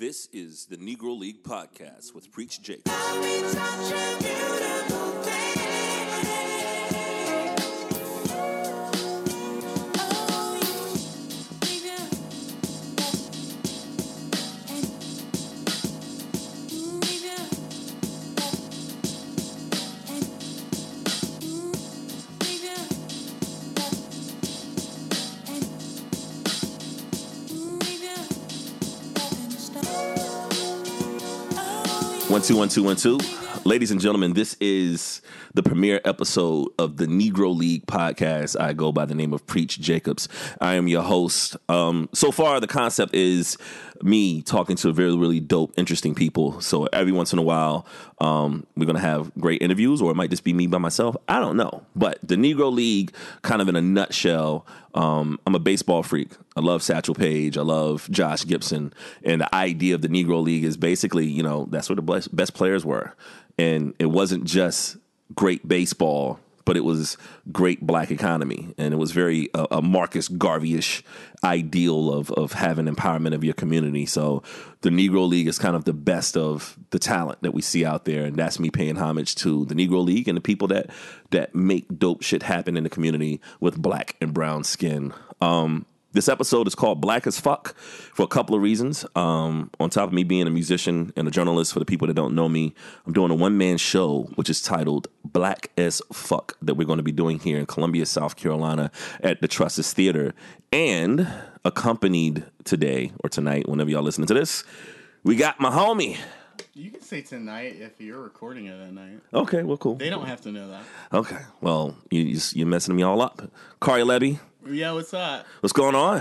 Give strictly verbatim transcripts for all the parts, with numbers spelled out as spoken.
This is the Negro League Podcast with Preach Jacobs. I'll be such a beautiful thing. Oh, One, two, one, two, one, two. Ladies and gentlemen, this is the premiere episode of the Negro League Podcast. I go by the name of Preach Jacobs. I am your host. Um, so far, the concept is me talking to very, really dope, interesting people. So every once in a while, um, we're going to have great interviews, or it might just be me by myself. I don't know. But the Negro League, kind of in a nutshell, um, I'm a baseball freak. I love Satchel Paige. I love Josh Gibson. And the idea of the Negro League is basically, you know, that's where the best players were. And it wasn't just great baseball, but it was great black economy. And it was very uh, a Marcus Garvey-ish ideal of, of having empowerment of your community. So the Negro League is kind of the best of the talent that we see out there. And that's me paying homage to the Negro League and the people that that make dope shit happen in the community with black and brown skin. Um This episode is called Black as Fuck for a couple of reasons. Um, on top of me being a musician and a journalist, for the people that don't know me, I'm doing a one-man show, which is titled Black as Fuck, that we're going to be doing here in Columbia, South Carolina at the Trusses Theater. And accompanied today or tonight, whenever y'all listening to this, we got my homie. You can say tonight if you're recording it at night. Okay, well, cool. They don't have to know that. Okay, well, you, you're messing me all up. Bakari Lebby. Yo, what's up? What's going on?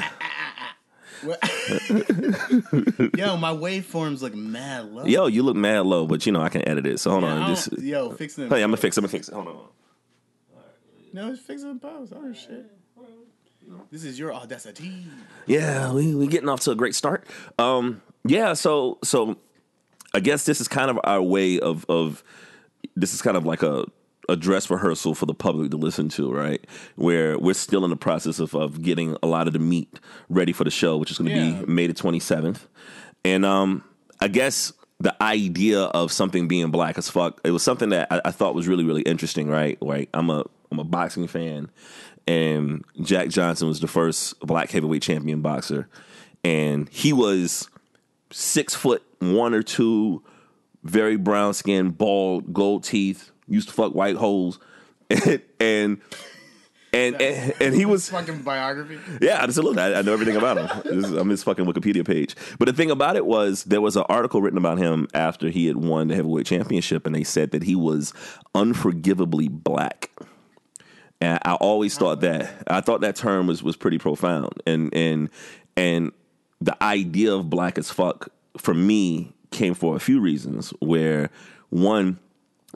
Yo, my waveforms look mad low. Yo, you look mad low, but you know I can edit it, so hold yeah, on. Just, yo, fix it. Hey, I'm gonna fix it. I'm gonna fix it. Hold on. All right. No, just fix it in post. Oh, shit. This is your audacity. Yeah, we we getting off to a great start. Um, yeah, so so I guess this is kind of our way of of this is kind of like a. a dress rehearsal for the public to listen to, right? Where we're still in the process of, of getting a lot of the meat ready for the show, which is going to yeah. be May the twenty-seventh. And um, I guess the idea of something being black as fuck, it was something that I, I thought was really, really interesting, right? Like I'm a, I'm a boxing fan, and Jack Johnson was the first black heavyweight champion boxer. And he was six foot one or two, very brown skin, bald, gold teeth, used to fuck white holes, and and and, and, and he was fucking biography. Yeah, absolutely. I, I know everything about him. This is, I'm his fucking Wikipedia page. But the thing about it was, there was an article written about him after he had won the heavyweight championship, and they said that he was unforgivably black. And I always thought that I thought that term was was pretty profound, and and and the idea of black as fuck for me came for a few reasons. Where one.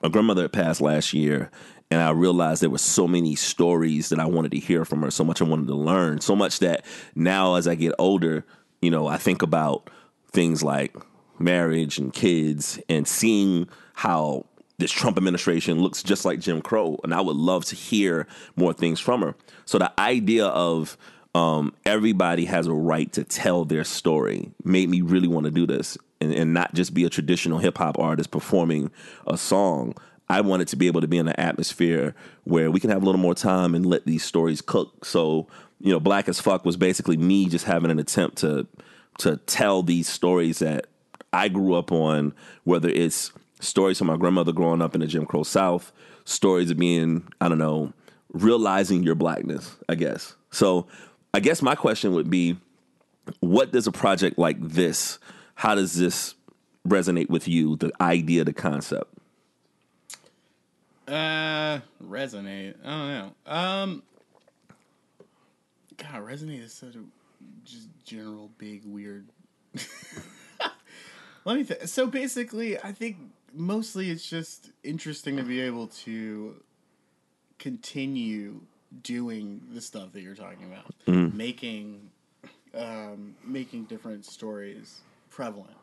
My grandmother had passed last year, and I realized there were so many stories that I wanted to hear from her, so much I wanted to learn, so much that now as I get older, you know, I think about things like marriage and kids and seeing how this Trump administration looks just like Jim Crow, and I would love to hear more things from her. So the idea of um, everybody has a right to tell their story made me really want to do this. And, and not just be a traditional hip-hop artist performing a song. I wanted to be able to be in an atmosphere where we can have a little more time and let these stories cook. So, you know, Black as Fuck was basically me just having an attempt to to tell these stories that I grew up on, whether it's stories from my grandmother growing up in the Jim Crow South, stories of being, I don't know, realizing your blackness, I guess. So I guess my question would be, what does a project like this, how does this resonate with you, the idea, the concept? Uh, resonate. I don't know. Um, God, resonate is such a just general, big, weird. Let me think. So basically, I think mostly it's just interesting to be able to continue doing the stuff that you're talking about. Mm-hmm. Making, um, making different stories prevalent,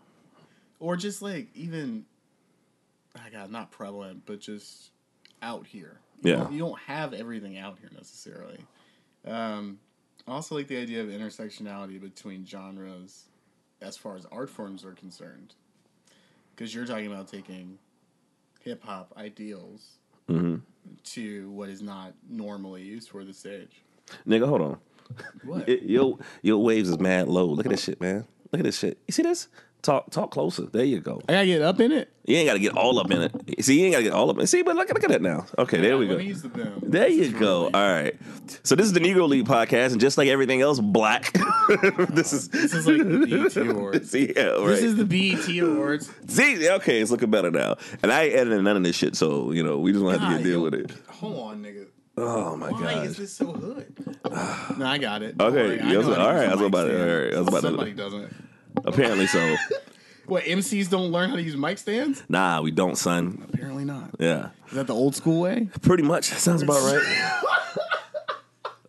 or just like even, I oh got not prevalent, but just out here. You yeah, don't, you don't have everything out here necessarily. Um, also, like the idea of intersectionality between genres as far as art forms are concerned. Because you're talking about taking hip-hop ideals mm-hmm. to what is not normally used for the stage. Nigga, hold on. What? It, your, your waves is mad low. Look at this shit, man. Look at this shit. You see this? Talk talk closer. There you go. I gotta get up in it. You ain't gotta get all up in it. See, you ain't gotta get all up in it. See, but look, look at it now. Okay, yeah, there we go. Use the boom. There this you go. Really. All right. So this is the Negro League podcast, and just like everything else, black. this is this is like the B E T Awards. See, yeah, right. This is the B E T Awards. See, okay, it's looking better now. And I ain't editing none of this shit, so you know we just want to have to get deal yo, with it. Hold on, nigga. Oh my god! Why gosh. Is this so hood? No, I got it. Okay, right. I was, all right. I was about to. All right, I was about to. Somebody doesn't. Apparently so. What, M Cs don't learn how to use mic stands? Nah, we don't, son. Apparently not. Yeah. Is that the old school way? Pretty much. Sounds about right.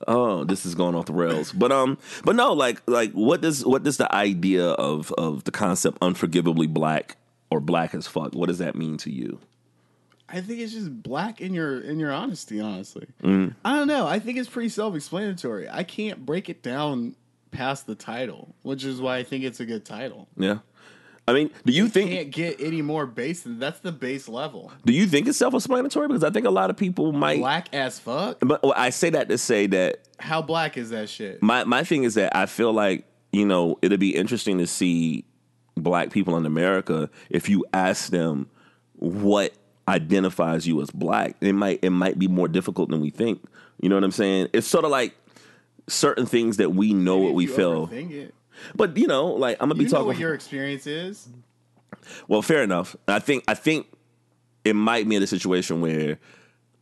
Oh, this is going off the rails. But um, but no, like like what does what does the idea of of the concept unforgivably black or black as fuck? What does that mean to you? I think it's just black in your in your honesty, honestly. Mm. I don't know. I think it's pretty self-explanatory. I can't break it down past the title, which is why I think it's a good title. Yeah. I mean, do you, you think... You can't get any more base than that's the base level. Do you think it's self-explanatory? Because I think a lot of people might... Black as fuck? But well, I say that to say that... How black is that shit? My, my thing is that I feel like, you know, it'd be interesting to see black people in America if you ask them what identifies you as black. It might it might be more difficult than we think. You know what I'm saying? It's sort of like certain things that we know maybe what we feel. It. But you know, like I'm gonna you be talking. Know what your experience is? Well, fair enough. I think I think it might be in a situation where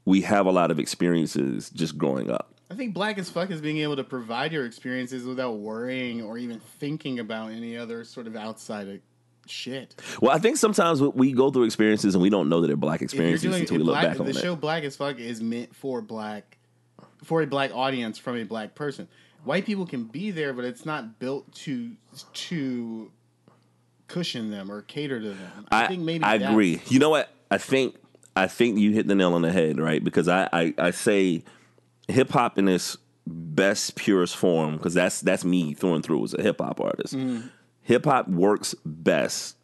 we have a lot of experiences just growing up. I think black as fuck is being able to provide your experiences without worrying or even thinking about any other sort of outside of shit. Well, I think sometimes we go through experiences and we don't know that they're black experiences doing, until we look black, back on it. The show Black as Fuck is meant for black. For a black audience from a black person. White people can be there, but it's not built to to cushion them or cater to them. I, I think maybe I that's... agree. You know what? I think I think you hit the nail on the head, right? Because I, I, I say hip hop in its best purest form, because that's that's me through and through as a hip hop artist. Mm. Hip hop works best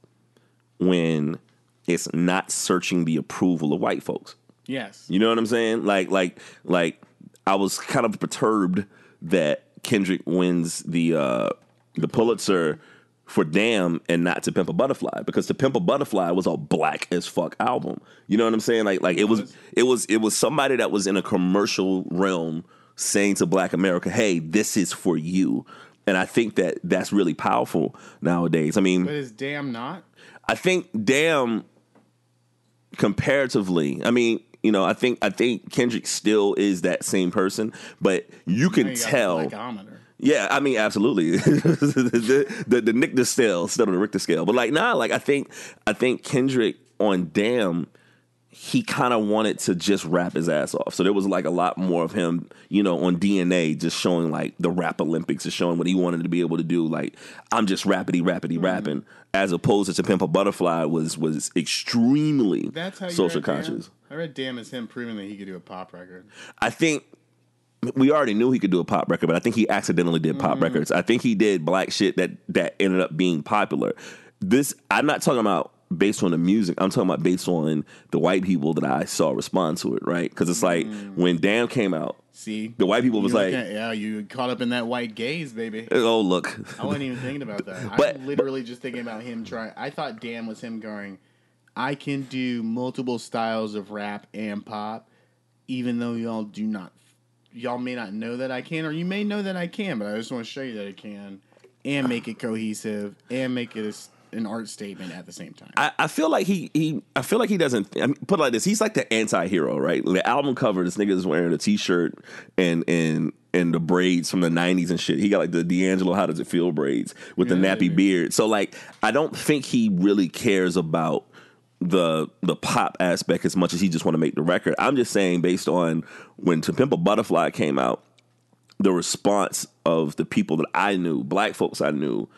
when it's not searching the approval of white folks. Yes. You know what I'm saying? Like like like I was kind of perturbed that Kendrick wins the uh, the Pulitzer for Damn and not To Pimp a Butterfly, because To Pimp a Butterfly was a black as fuck album. You know what I'm saying? Like like it was it was it was somebody that was in a commercial realm saying to black America, "Hey, this is for you." And I think that that's really powerful nowadays. I mean, but is Damn not? I think Damn comparatively, I mean, you know, I think I think Kendrick still is that same person, but you can you tell. Yeah, I mean, absolutely. the, the the Richter scale instead of the Richter scale, but like, nah, like I think I think Kendrick on Damn, he kind of wanted to just rap his ass off. So there was like a lot more of him, you know, on D N A, just showing like the Rap Olympics and showing what he wanted to be able to do. Like, I'm just rappity, rappity, mm-hmm. rapping, as opposed to To Pimp a Butterfly was was extremely That's how social conscious. Damn. I read Damn as him proving that he could do a pop record. I think we already knew he could do a pop record, but I think he accidentally did pop mm. records. I think he did black shit that, that ended up being popular. This, I'm not talking about based on the music. I'm talking about based on the white people that I saw respond to it, right? Because it's like mm. when Damn came out, see, the white people was like, at, yeah, you caught up in that white gaze, baby. Oh, look. I wasn't even thinking about that. But, I was literally but, just thinking about him trying. I thought Damn was him going, I can do multiple styles of rap and pop, even though y'all do not, y'all may not know that I can, or you may know that I can, but I just want to show you that I can, and make it cohesive, and make it a, an art statement at the same time. I, I feel like he, he, I feel like he doesn't, I mean, put it like this, he's like the anti-hero, right? The album cover, this nigga is wearing a t-shirt and, and, and the braids from the nineties and shit. He got like the D'Angelo How Does It Feel braids with yeah, the nappy yeah. beard. So like, I don't think he really cares about the the pop aspect as much as he just want to make the record. I'm just saying, based on when To Pimp a Butterfly came out, the response of the people that I knew, black folks I knew,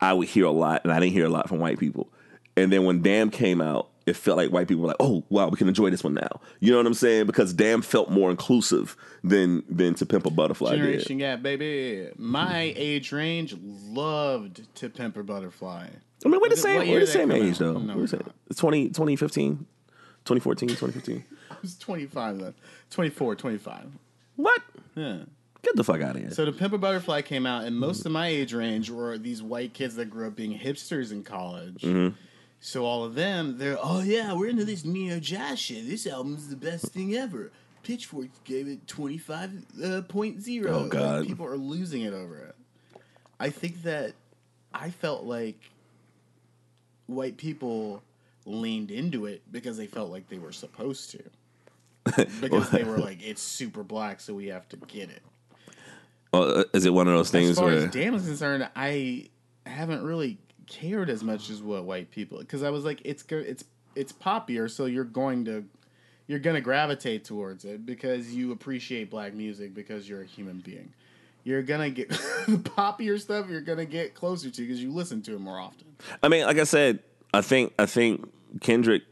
I would hear a lot, and I didn't hear a lot from white people. And then when Damn came out, it felt like white people were like, oh, wow, we can enjoy this one now. You know what I'm saying? Because Damn felt more inclusive than than To Pimp a Butterfly Generation did. Gap, baby. My age range loved To Pimp a Butterfly. I mean, we're the same, we're the same age, though. No, we're twenty, twenty fifteen, twenty fourteen, twenty fifteen. I was twenty-five then. twenty-four, twenty-five. What? Yeah. Get the fuck out of here. So The Pimp a Butterfly came out, and most mm-hmm. of my age range were these white kids that grew up being hipsters in college. Mm-hmm. So all of them, they're, oh yeah, we're into this neo jazz shit. This album's the best thing ever. Pitchfork gave it twenty-five point oh. Oh God. Like, people are losing it over it. I think that I felt like white people leaned into it because they felt like they were supposed to. Because they were like, it's super black, so we have to get it. Well, is it one of those things where... As far as Damn is concerned, I haven't really... cared as much as what white people, because I was like, it's it's it's poppier, so you're going to you're going to gravitate towards it because you appreciate black music because you're a human being. You're gonna get the poppier stuff. You're gonna get closer to because you listen to it more often. I mean, like I said, I think I think Kendrick.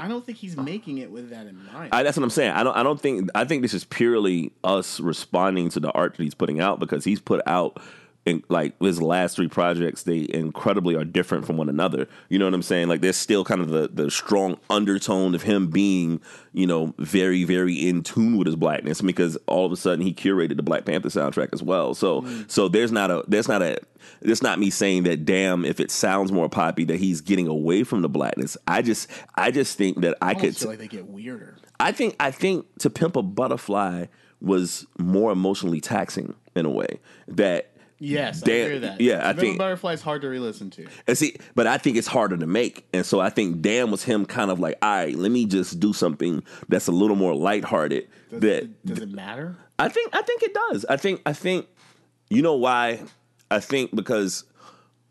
I don't think he's making it with that in mind. I, that's what I'm saying. I don't. I don't think. I think this is purely us responding to the art that he's putting out because he's put out. And like his last three projects, they incredibly are different from one another. You know what I'm saying? Like there's still kind of the, the strong undertone of him being, you know, very, very in tune with his blackness because all of a sudden he curated the Black Panther soundtrack as well. So mm. so there's not a there's not a there's not me saying that damn if it sounds more poppy that he's getting away from the blackness. I just I just think that I, I could feel like they get weirder. I think I think To Pimp a Butterfly was more emotionally taxing in a way that. Yes, Damn, I hear that. Yeah, I Remember think Butterfly is hard to re-listen to. And see, but I think it's harder to make, and so I think Damn was him kind of like, all right, let me just do something that's a little more lighthearted. Does, that does it matter? I think I think it does. I think I think you know why? I think because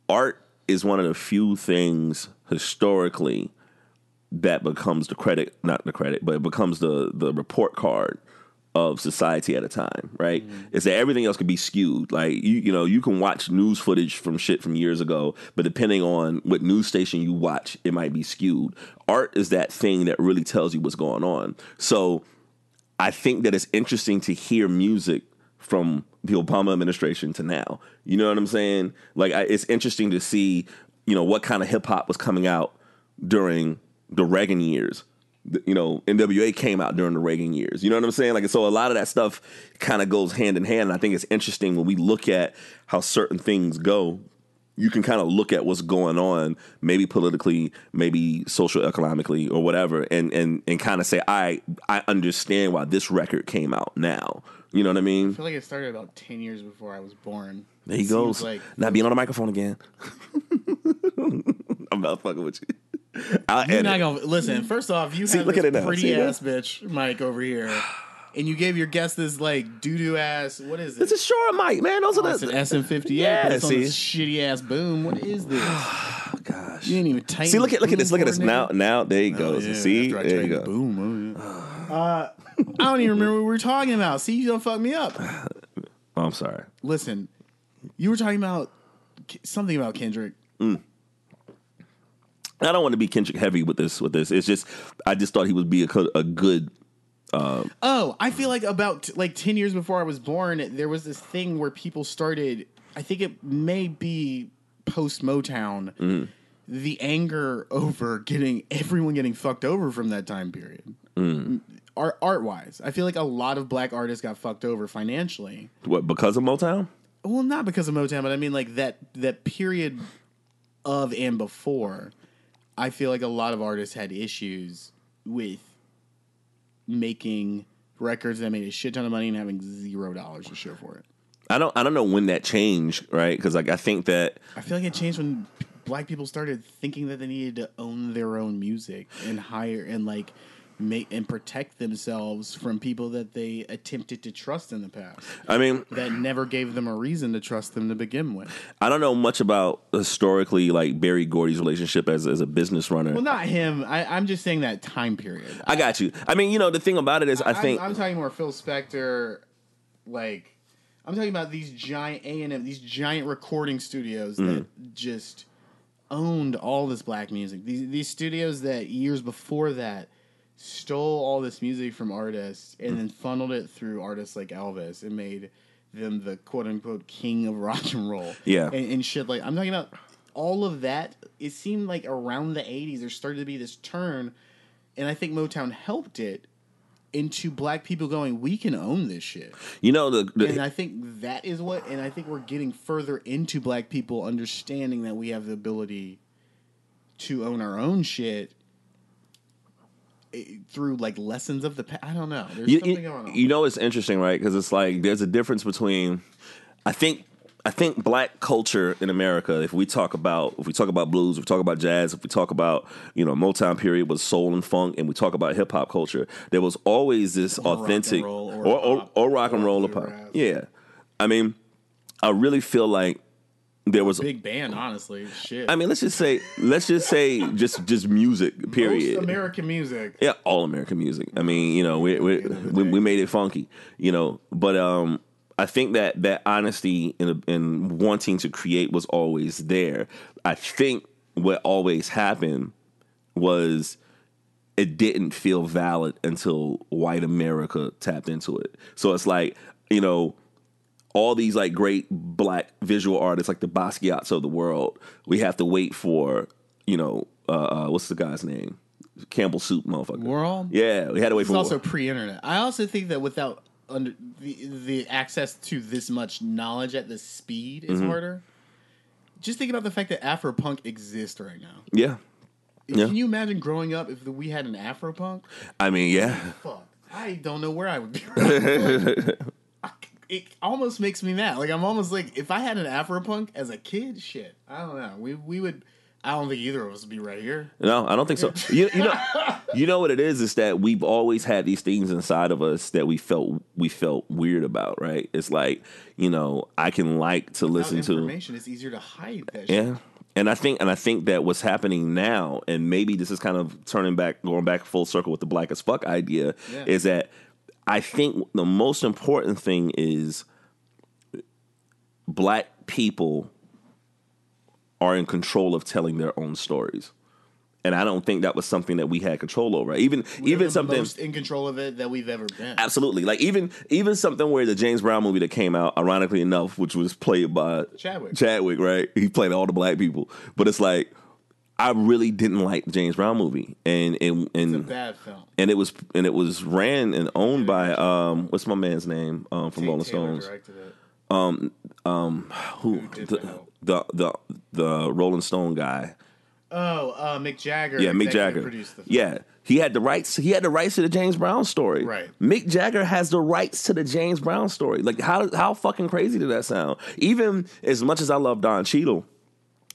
art is one of the few things historically that becomes the credit, not the credit, but it becomes the the report card. Of society at a time, right? Mm-hmm. Is that everything else could be skewed. Like, you you know, you can watch news footage from shit from years ago, but depending on what news station you watch, it might be skewed. Art is that thing that really tells you what's going on. So I think that it's interesting to hear music from the Obama administration to now. You know what I'm saying? Like, I, it's interesting to see, you know, what kind of hip-hop was coming out during the Reagan years. You know, N W A came out during the Reagan years. You know what I'm saying? Like, so a lot of that stuff kind of goes hand in hand. And I think it's interesting when we look at how certain things go, you can kind of look at what's going on, maybe politically, maybe social, economically, or whatever, and and, and kind of say, I I understand why this record came out now. You know what I mean? I feel like it started about ten years before I was born. There he goes. Like- Not being on the microphone again. I'm not fucking with you. I'll You're edit. Not gonna listen. First off, you See, have this pretty See, ass that? bitch mic over here, and you gave your guest this like doo doo ass. What is it? It's a short mic, man. Those oh, are the an S M fifty-eight. Yeah, it's on this shitty ass boom. What is this? Oh, gosh, you didn't even tighten. See, look at look at this. Look at this. Now, now there you go. Oh, yeah. See, there you go. Boom. Oh, yeah. uh, I don't even remember what we were talking about. See, you don't fuck me up. Oh, I'm sorry. Listen, you were talking about something about Kendrick. Mm. I don't want to be Kendrick heavy with this. With this, it's just I just thought he would be a, a good. Uh, oh, I feel like about t- like ten years before I was born, there was this thing where people started. I think it may be post Motown, mm-hmm. the anger over getting everyone getting fucked over from that time period. Mm. Art art wise, I feel like a lot of black artists got fucked over financially. What, because of Motown? Well, not because of Motown, but I mean like that that period of and before. I feel like a lot of artists had issues with making records that made a shit ton of money and having zero dollars to show for it. I don't. I don't know when that changed, right? Because like I think that I feel like it changed when black people started thinking that they needed to own their own music and hire and like make and protect themselves from people that they attempted to trust in the past. I mean, that never gave them a reason to trust them to begin with. I don't know much about historically like Berry Gordy's relationship as as a business runner. Well, not him. I, I'm just saying that time period. I, I got you. I mean, you know, the thing about it is, I, I think I'm, I'm talking more Phil Spector, like. I'm talking about these giant A and M, these giant recording studios mm. that just owned all this black music. These these studios that years before that stole all this music from artists and then funneled it through artists like Elvis and made them the quote-unquote king of rock and roll. Yeah. And, and shit like... I'm talking about all of that. It seemed like around the eighties there started to be this turn, and I think Motown helped it, into black people going, we can own this shit. You know, the, the and I think that is what... And I think we're getting further into black people understanding that we have the ability to own our own shit through like lessons of the past. I don't know. There's you, something you, going on. You know, it's interesting, right? Because it's like there's a difference between, I think, I think black culture in America. If we talk about, if we talk about blues, if we talk about jazz, if we talk about, you know, Motown period was soul and funk, and we talk about hip hop culture, there was always this or authentic rock roll, or, or, or, or rock and roll hip hop. Yeah, I mean, I really feel like there was a big band, honestly. Shit. I mean, let's just say, let's just say, just just music. Period. Most American music. Yeah, all American music. I mean, you know, we we we, we made it funky, you know. But um, I think that that honesty and and wanting to create was always there. I think what always happened was it didn't feel valid until white America tapped into it. So it's like, you know, all these like great black visual artists, like the Basquiats of the world, we have to wait for, you know, uh, uh, what's the guy's name? Campbell Soup, motherfucker. World? Yeah, we had to wait it's for. It's also pre-internet. I also think that without under the, the access to this much knowledge at this speed is mm-hmm. harder. Just think about the fact that Afropunk exists right now. Yeah. yeah. Can you imagine growing up if we had an Afropunk? I mean, yeah. Fuck, I don't know where I would be. It almost makes me mad. Like, I'm almost like, if I had an Afropunk as a kid, shit, I don't know. We we would, I don't think either of us would be right here. No, I don't think so. you, you know you know what it is, is that we've always had these things inside of us that we felt we felt weird about, right? It's like, you know, I can like to Without listen information, to... information, it's easier to hide that yeah. shit. Yeah. And I think and I think that what's happening now, and maybe this is kind of turning back, going back full circle with the black as fuck idea, yeah. is that I think the most important thing is black people are in control of telling their own stories. And I don't think that was something that we had control over. Even We're even the something most in control of it that we've ever been. Absolutely. Like even even something where the James Brown movie that came out, ironically enough, which was played by Chadwick. Chadwick, right? He played all the black people. But it's like, I really didn't like the James Brown movie, and and, and it's a bad film. And it was and it was ran and owned by um what's my man's name um from T. Rolling Taylor Stones um um who, who the, the the the Rolling Stone guy. Oh, uh, Mick Jagger. Yeah, Mick Jagger produced the film. Yeah, he had the rights. He had the rights to the James Brown story. Right. Mick Jagger has the rights to the James Brown story. Like, how how fucking crazy did that sound? Even as much as I love Don Cheadle,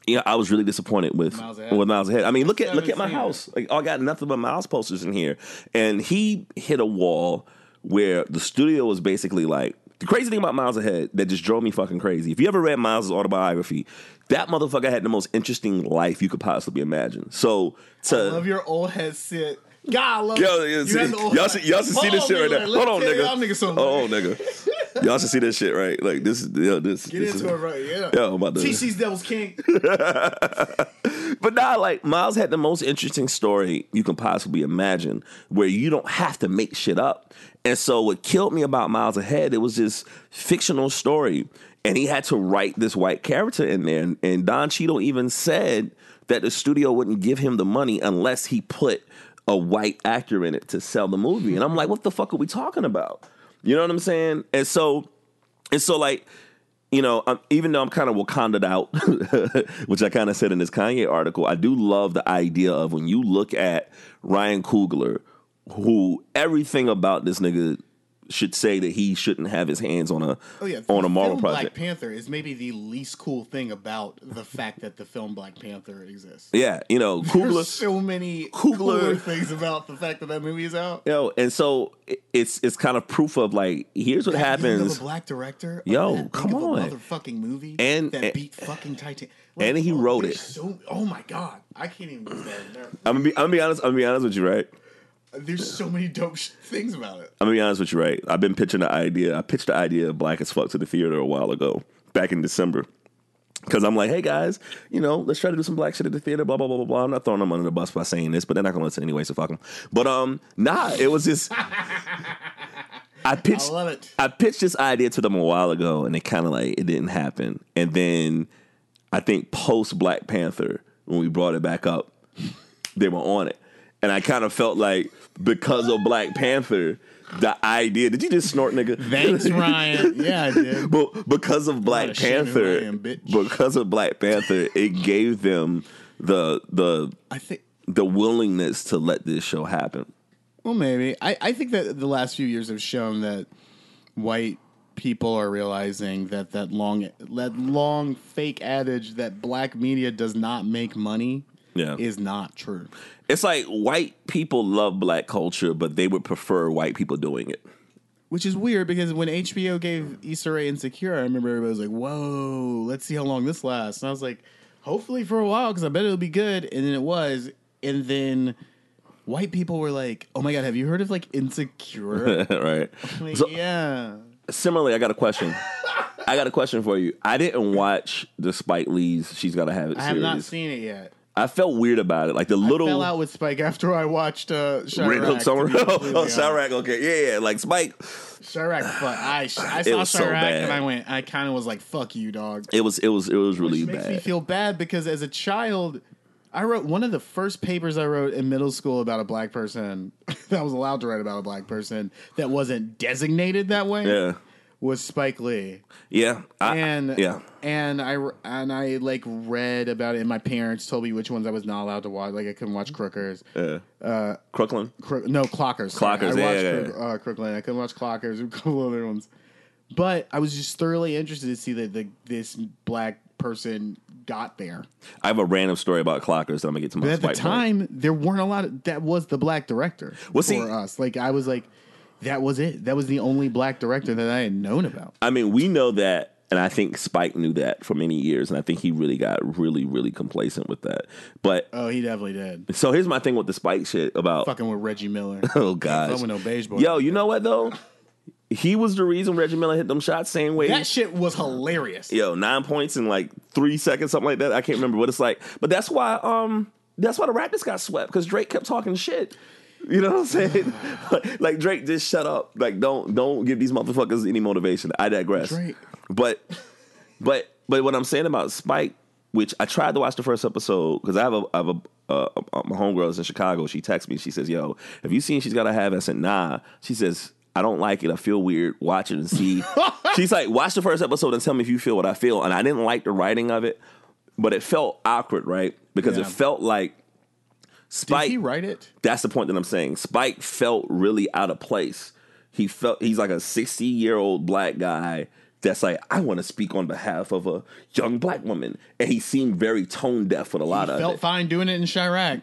yeah, I was really disappointed with Miles Ahead. With Miles Ahead. I mean, I look at look at my house. It. Like, I got nothing but Miles posters in here, and he hit a wall where the studio was basically like, the crazy thing about Miles Ahead that just drove me fucking crazy. If you ever read Miles' autobiography, that motherfucker had the most interesting life you could possibly imagine. So to I love your old head sit. God, I love yo, you. See, the old y'all should, y'all should see this shit right now. Hold on, nigga. Hold on, nigga. Oh, nigga. Y'all should see this shit, right? Like, this is, yo, this Get this into is, it right, yeah. Yo, about to. Teach these devils king. But nah, like, Miles had the most interesting story you can possibly imagine, where you don't have to make shit up. And so what killed me about Miles Ahead, it was this fictional story, and he had to write this white character in there. And, and Don Cheadle even said that the studio wouldn't give him the money unless he put a white actor in it to sell the movie. And I'm like, what the fuck are we talking about? You know what I'm saying? And so, and so like, you know, I'm, even though I'm kind of Wakanda'd out, which I kind of said in this Kanye article, I do love the idea of when you look at Ryan Coogler, who everything about this nigga should say that he shouldn't have his hands on a oh, yeah. on a Marvel film project. Black Panther is maybe the least cool thing about the fact that the film Black Panther exists. Yeah, you know, Coogler. There's so many Coogler cooler things about the fact that that movie is out. Yo, and so it's it's kind of proof of like, here's what that happens. A black director. Yo, that come on, a motherfucking movie and, that and, beat fucking Titanic. Like, and he oh, wrote it. So, oh my god, I can't even use that. There. I'm gonna be I'm gonna be honest. I'm gonna be honest with you, right? There's so many dope sh- things about it. I'm gonna be honest with you, right? I've been pitching the idea. I pitched the idea of Black as Fuck to the theater a while ago, back in December. Because I'm like, hey, guys, you know, let's try to do some black shit at the theater, blah, blah, blah, blah, blah. I'm not throwing them under the bus by saying this, but they're not going to listen anyway, so fuck them. But, um, nah, it was just... I pitched I love it. I pitched this idea to them a while ago, and it kind of, like, it didn't happen. And then I think post-Black Panther, when we brought it back up, they were on it. And I kind of felt like, because of Black Panther... The idea. Did you just snort, nigga? Thanks, Ryan. Yeah, I did. But because of Black Panther, Ryan, because of Black Panther, it gave them the the I think the willingness to let this show happen. Well, maybe I, I think that the last few years have shown that white people are realizing that that long that long fake adage that black media does not make money. Yeah. Is not true. It's like white people love black culture, but they would prefer white people doing it. Which is weird because when H B O gave Issa Rae Insecure, I remember everybody was like, whoa, let's see how long this lasts. And I was like, hopefully for a while because I bet it'll be good. And then it was. And then white people were like, oh my God, have you heard of like Insecure? Right. I'm like, so, yeah. Similarly, I got a question. I got a question for you. I didn't watch the Spike Lee's She's Gotta Have It series. I have not seen it yet. I felt weird about it. Like the little I fell out with Spike after I watched uh, Chirac. Oh, Chirac, okay, yeah, yeah. Like Spike, Chirac. But I, I saw Chirac so and I went. I kind of was like, "Fuck you, dog." It was, it was, it was really Which bad. Makes me feel bad because as a child, I wrote one of the first papers I wrote in middle school about a black person that was allowed to write about a black person that wasn't designated that way. Yeah. Was Spike Lee. Yeah. I, and yeah. And I, and I like read about it, and my parents told me which ones I was not allowed to watch. Like I couldn't watch Crookers. Uh, uh, Crooklyn? Crook, no, Clockers. Clockers, yeah, I watched yeah, yeah. Crook, uh, Crooklyn. I couldn't watch Clockers, a couple other ones. But I was just thoroughly interested to see that the, this black person got there. I have a random story about Clockers that I'm going to get to my But at Spike the time, point. There weren't a lot of... That was the black director well, for see, us. Like I was like... That was it. That was the only black director that I had known about. I mean, we know that, and I think Spike knew that for many years, and I think he really got really, really complacent with that. But oh, he definitely did. So here's my thing with the Spike shit about... Fucking with Reggie Miller. Oh, God. Fucking with no beige boy. Yo, you know what, though? He was the reason Reggie Miller hit them shots same way. That shit was hilarious. Yo, nine points in like three seconds, something like that. I can't remember what it's like. But that's why, um, that's why the Raptors got swept, because Drake kept talking shit. You know what I'm saying? like, like Drake, just shut up. Like don't don't give these motherfuckers any motivation. I digress. Drake. But but but what I'm saying about Spike, which I tried to watch the first episode because I have a I have a uh, my homegirl's in Chicago. She texts me. She says, "Yo, have you seen She's Gotta Have It?" I said, "Nah." She says, "I don't like it. I feel weird. Watch it and see." She's like, "Watch the first episode and tell me if you feel what I feel." And I didn't like the writing of it, but it felt awkward, right? Because yeah. It felt like. Spike, did he write it? That's the point that I'm saying. Spike felt really out of place. He felt he's like a sixty-year-old black guy that's like, I want to speak on behalf of a young black woman. And he seemed very tone deaf with a lot he of it. He felt fine doing it in Chirac.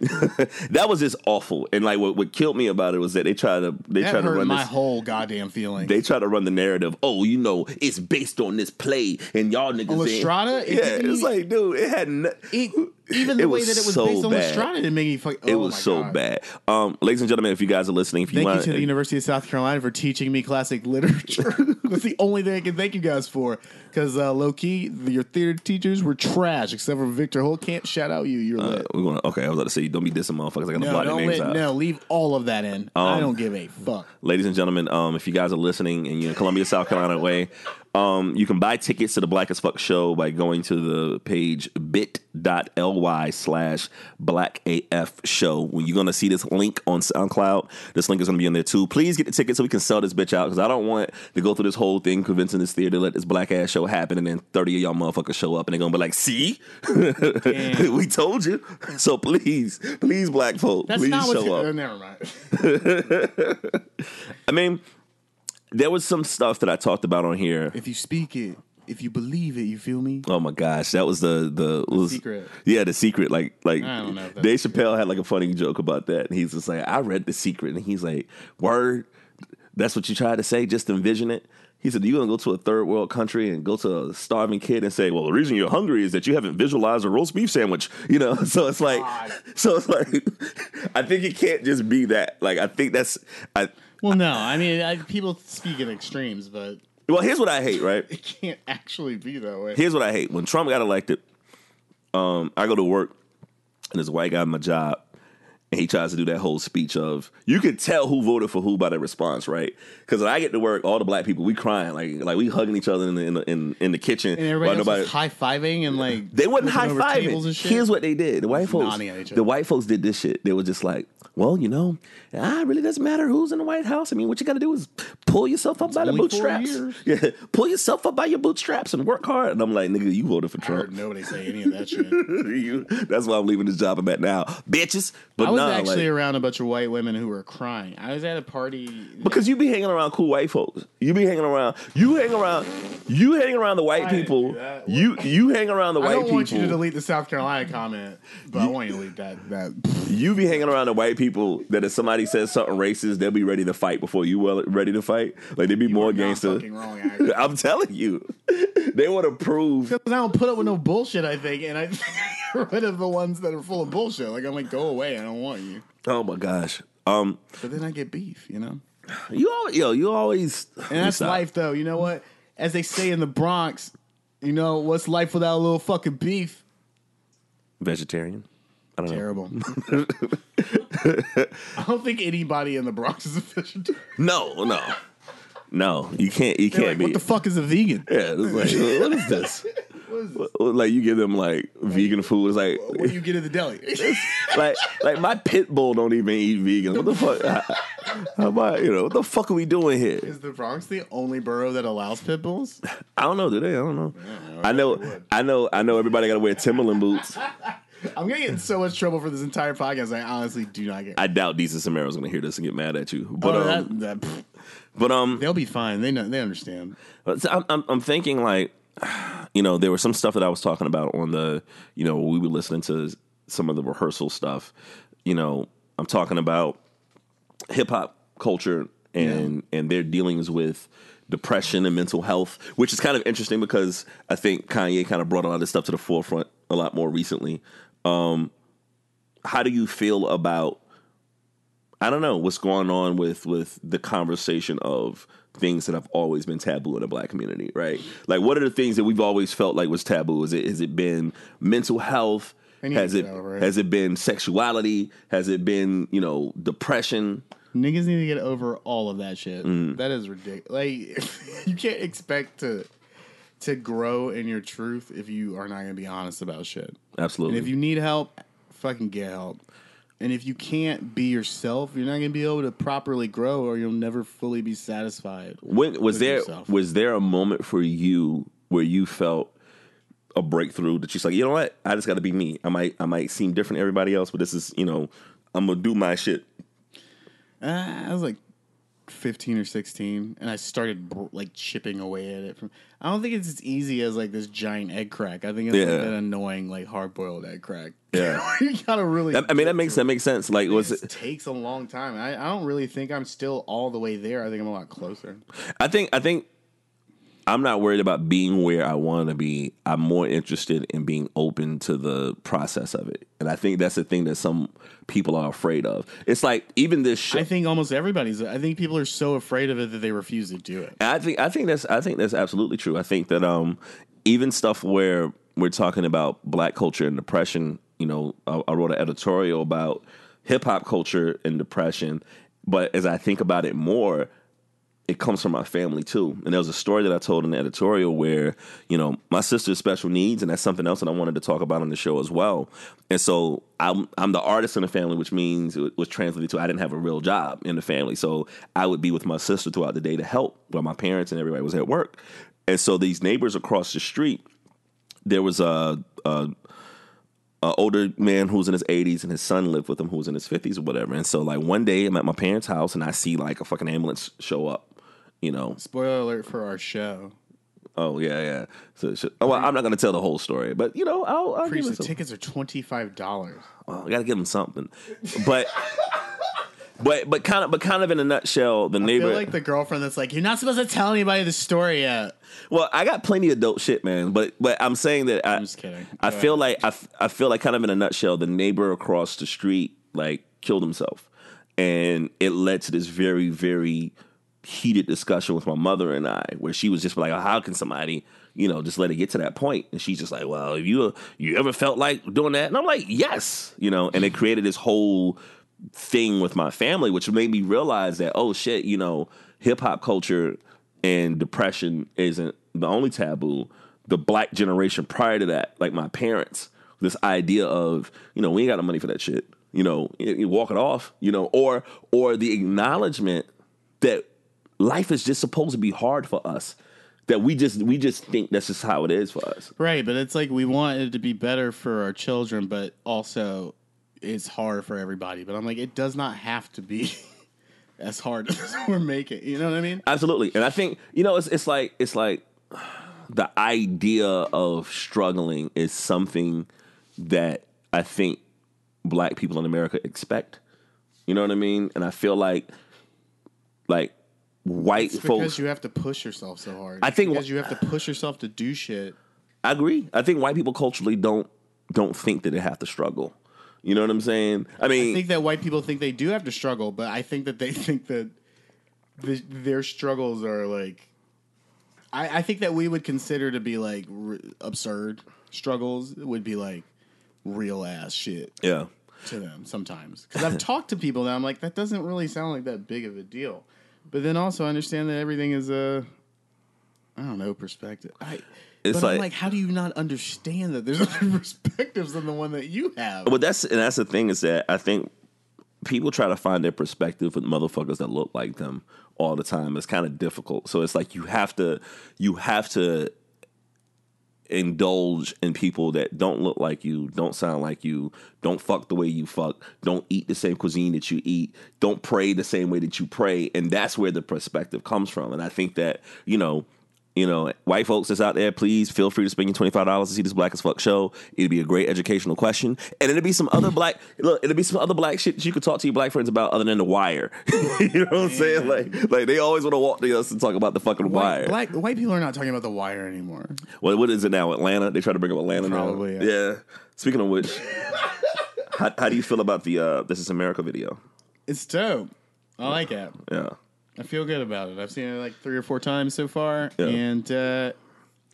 That was just awful. And like what, what killed me about it was that they tried to they that tried to run my this, whole goddamn feeling. They tried to run the narrative. Oh, you know, it's based on this play and y'all niggas. Oh, Estrada? It yeah, it's like, dude, it had no, it, even the way that it was so based on Estrada didn't make me fuck. Oh, it was my so God. Bad. Um, ladies and gentlemen, if you guys are listening, if you thank want, you to the University of South Carolina for teaching me classic literature. That's the only thing I can thank you guys for. Because uh, low key, your theater teachers were trash, except for Victor Holtkamp. Shout out you. You're uh, lit. We're gonna, okay, I was about to say, don't be dissing motherfuckers. I got to no, block their names let, out. No, leave all of that in. Um, I don't give a fuck. Ladies and gentlemen, um, if you guys are listening and you're in Columbia, South Carolina way, um, you can buy tickets to the Black as Fuck show by going to the page bit.ly slash Black A F show. When you're going to see this link on SoundCloud, this link is going to be in there too. Please get the ticket so we can sell this bitch out, because I don't want to go through this whole thing convincing this theater to let this black ass show happen, and then thirty of y'all motherfuckers show up and they're going to be like, see? We told you. So please, please, black folk, that's please not show up. Never mind. I mean... There was some stuff that I talked about on here. If you speak it, if you believe it, you feel me? Oh my gosh, that was the the, the was, secret. Yeah, the secret. Like like I don't know Dave Chappelle true. Had like a funny joke about that, and he's just like, I read The Secret, and he's like, word, that's what you tried to say, just envision it. He said, you're going to go to a third world country and go to a starving kid and say, well, the reason you're hungry is that you haven't visualized a roast beef sandwich, you know? So it's like, God. so it's like, I think it can't just be that. Like, I think that's, I, well, no, I mean, I, people speak in extremes, but Well, here's what I hate, right? It can't actually be that way. Here's what I hate. When Trump got elected, um, I go to work, and there's a white guy at my job, and he tries to do that whole speech of, you could tell who voted for who by the response, right? Because when I get to work, all the black people, we crying. Like, like we hugging each other in the, in the, in, in the kitchen. And everybody nobody, was high-fiving and like... They wasn't high-fiving. Here's what they did. The white folks The white folks did this shit. They were just like, well, you know, it ah, really doesn't matter who's in the White House. I mean, what you got to do is pull yourself up it's by the bootstraps. Yeah, pull yourself up by your bootstraps and work hard. And I'm like, nigga, you voted for Trump. I heard nobody say any of that shit. you, that's why I'm leaving this job I'm at now. Bitches. But I was nah, actually like, around a bunch of white women who were crying. I was at a party. Because you be hanging around cool white folks. You be hanging around. You hang around. You hang around the white people. You you hang around the white people. I don't want people. you to delete the South Carolina comment, but you, I want you to delete that. that. You be hanging around the white people that if somebody says something racist, they'll be ready to fight before you were ready to fight. Like, they'd be you more gangster. I'm telling you. They want to prove. Because I don't put up with no bullshit, I think. And I get rid of the ones that are full of bullshit. Like, I'm like, go away. I don't want you. Oh, my gosh. Um, but then I get beef, you know? You always, yo, you always. And that's stop. life, though. You know what? As they say in the Bronx, you know, what's life without a little fucking beef? Vegetarian. I don't Terrible. know. Terrible. I don't think anybody in the Bronx is a vegetarian. No, no. No, you can't you They're can't like, be. What the fuck is a vegan? Yeah, it's like, what is this? What is this? Like, you give them like vegan food. It's like, what do you get at the deli? like like my pit bull don't even eat vegan. What the fuck? How, how about, you know, what the fuck are we doing here? Is the Bronx the only borough that allows pit bulls? I don't know, do they? I don't know. Man, I, I know I know I know everybody gotta wear Timberland boots. I'm going to get in so much trouble for this entire podcast. I honestly do not get I doubt Decent Samara's going to hear this and get mad at you. But oh, um, that, that, but um, they'll be fine. They know, they understand. I'm, I'm I'm thinking, like, you know, there was some stuff that I was talking about on the, you know, we were listening to some of the rehearsal stuff. You know, I'm talking about hip hop culture and yeah. and their dealings with depression and mental health, which is kind of interesting because I think Kanye kind of brought a lot of this stuff to the forefront a lot more recently. Um, how do you feel about, I don't know, what's going on with, with the conversation of things that have always been taboo in the black community, right? Like, what are the things that we've always felt like was taboo? Is it, has it been mental health? Has it, know, right? has it been sexuality? Has it been, you know, depression? Niggas need to get over all of that shit. Mm. That is ridiculous. Like, you can't expect to... to grow in your truth if you are not going to be honest about shit. Absolutely. And if you need help, fucking get help. And if you can't be yourself, you're not going to be able to properly grow, or you'll never fully be satisfied. When was there yourself. was there a moment for you where you felt a breakthrough that you're like, you know what? I just got to be me. I might I might seem different to everybody else, but this is, you know, I'm going to do my shit. Uh, I was like fifteen or sixteen, and I started like chipping away at it. From I don't think it's as easy as like this giant egg crack. I think it's yeah. like that annoying like hard boiled egg crack. Yeah, you gotta really. I mean, that makes that makes sense. Like, it was it takes a long time. I, I don't really think I'm still all the way there. I think I'm a lot closer. I think I think I'm not worried about being where I want to be. I'm more interested in being open to the process of it. And I think that's the thing that some people are afraid of. It's like, even this show. I think almost everybody's. I think people are so afraid of it that they refuse to do it. And I think I think that's I think that's absolutely true. I think that um, even stuff where we're talking about black culture and depression. You know, I, I wrote an editorial about hip hop culture and depression. But as I think about it more, it comes from my family too. And there was a story that I told in the editorial where, you know, my sister's special needs, and that's something else that I wanted to talk about on the show as well. And so I'm, I'm the artist in the family, which means it was translated to I didn't have a real job in the family. So I would be with my sister throughout the day to help while my parents and everybody was at work. And so these neighbors across the street, there was a, a Uh, older man who was in his eighties, and his son lived with him who was in his fifties or whatever. And so, like, one day I'm at my parents' house and I see like a fucking ambulance show up, you know. Spoiler alert for our show. Oh, yeah, yeah. So, should, oh, well, I'm not going to tell the whole story, but, you know, I'll, I'll give it some. The tickets are twenty-five dollars. Well, I got to give them something. But... But but kind of but kind of in a nutshell, the I neighbor feel like the girlfriend that's like, you're not supposed to tell anybody the story yet. Well, I got plenty of dope shit, man. But but I'm saying that I, I'm just kidding. I Go feel ahead. like I, I feel like kind of in a nutshell, the neighbor across the street like killed himself, and it led to this very very heated discussion with my mother and I, where she was just like, oh, how can somebody, you know, just let it get to that point? And she's just like, well, if you you ever felt like doing that? And I'm like, yes, you know, and it created this whole thing with my family, which made me realize that, oh shit, you know, hip hop culture and depression isn't the only taboo. The black generation prior to that, like my parents, this idea of, you know, we ain't got no money for that shit, you know, you walk it off, you know, or or the acknowledgement that life is just supposed to be hard for us, that we just we just think that's just how it is for us. Right, but it's like we want it to be better for our children, but also it's hard for everybody. But I'm like, it does not have to be as hard as we're making. You know what I mean? Absolutely. And I think, you know, it's it's like it's like the idea of struggling is something that I think black people in America expect. You know what I mean? And I feel like like white it's because folks, you have to push yourself so hard. I think because you have to push yourself to do shit. I agree. I think white people culturally don't don't think that they have to struggle. You know what I'm saying? I mean, I think that white people think they do have to struggle, but I think that they think that the, their struggles are like, I, I think that we would consider to be like r- absurd struggles would be like real ass shit. Yeah. To them sometimes, because I've talked to people that I'm like, that doesn't really sound like that big of a deal. But then also I understand that everything is a, I don't know, perspective. I, it's but like, I'm like, how do you not understand that there's other perspectives than the one that you have? But that's and that's the thing is that I think people try to find their perspective with motherfuckers that look like them all the time. It's kind of difficult. So it's like you have to you have to indulge in people that don't look like you, don't sound like you, don't fuck the way you fuck, don't eat the same cuisine that you eat, don't pray the same way that you pray, and that's where the perspective comes from. And I think that, you know, you know, white folks that's out there, please feel free to spend your twenty-five dollars to see this Black as Fuck show. It'd be a great educational question. And it'd be some other black, look, it'd be some other black shit that you could talk to your black friends about other than The Wire. You know what I'm saying? Like, like they always want to walk to us and talk about the fucking white, Wire. Black, white people are not talking about The Wire anymore. Well, what is it now? Atlanta? They try to bring up Atlanta Probably, now. Probably, yeah. yeah. Speaking of which, how, how do you feel about the uh, This Is America video? It's dope. I yeah. like it. Yeah. I feel good about it. I've seen it like three or four times so far, yeah. and uh,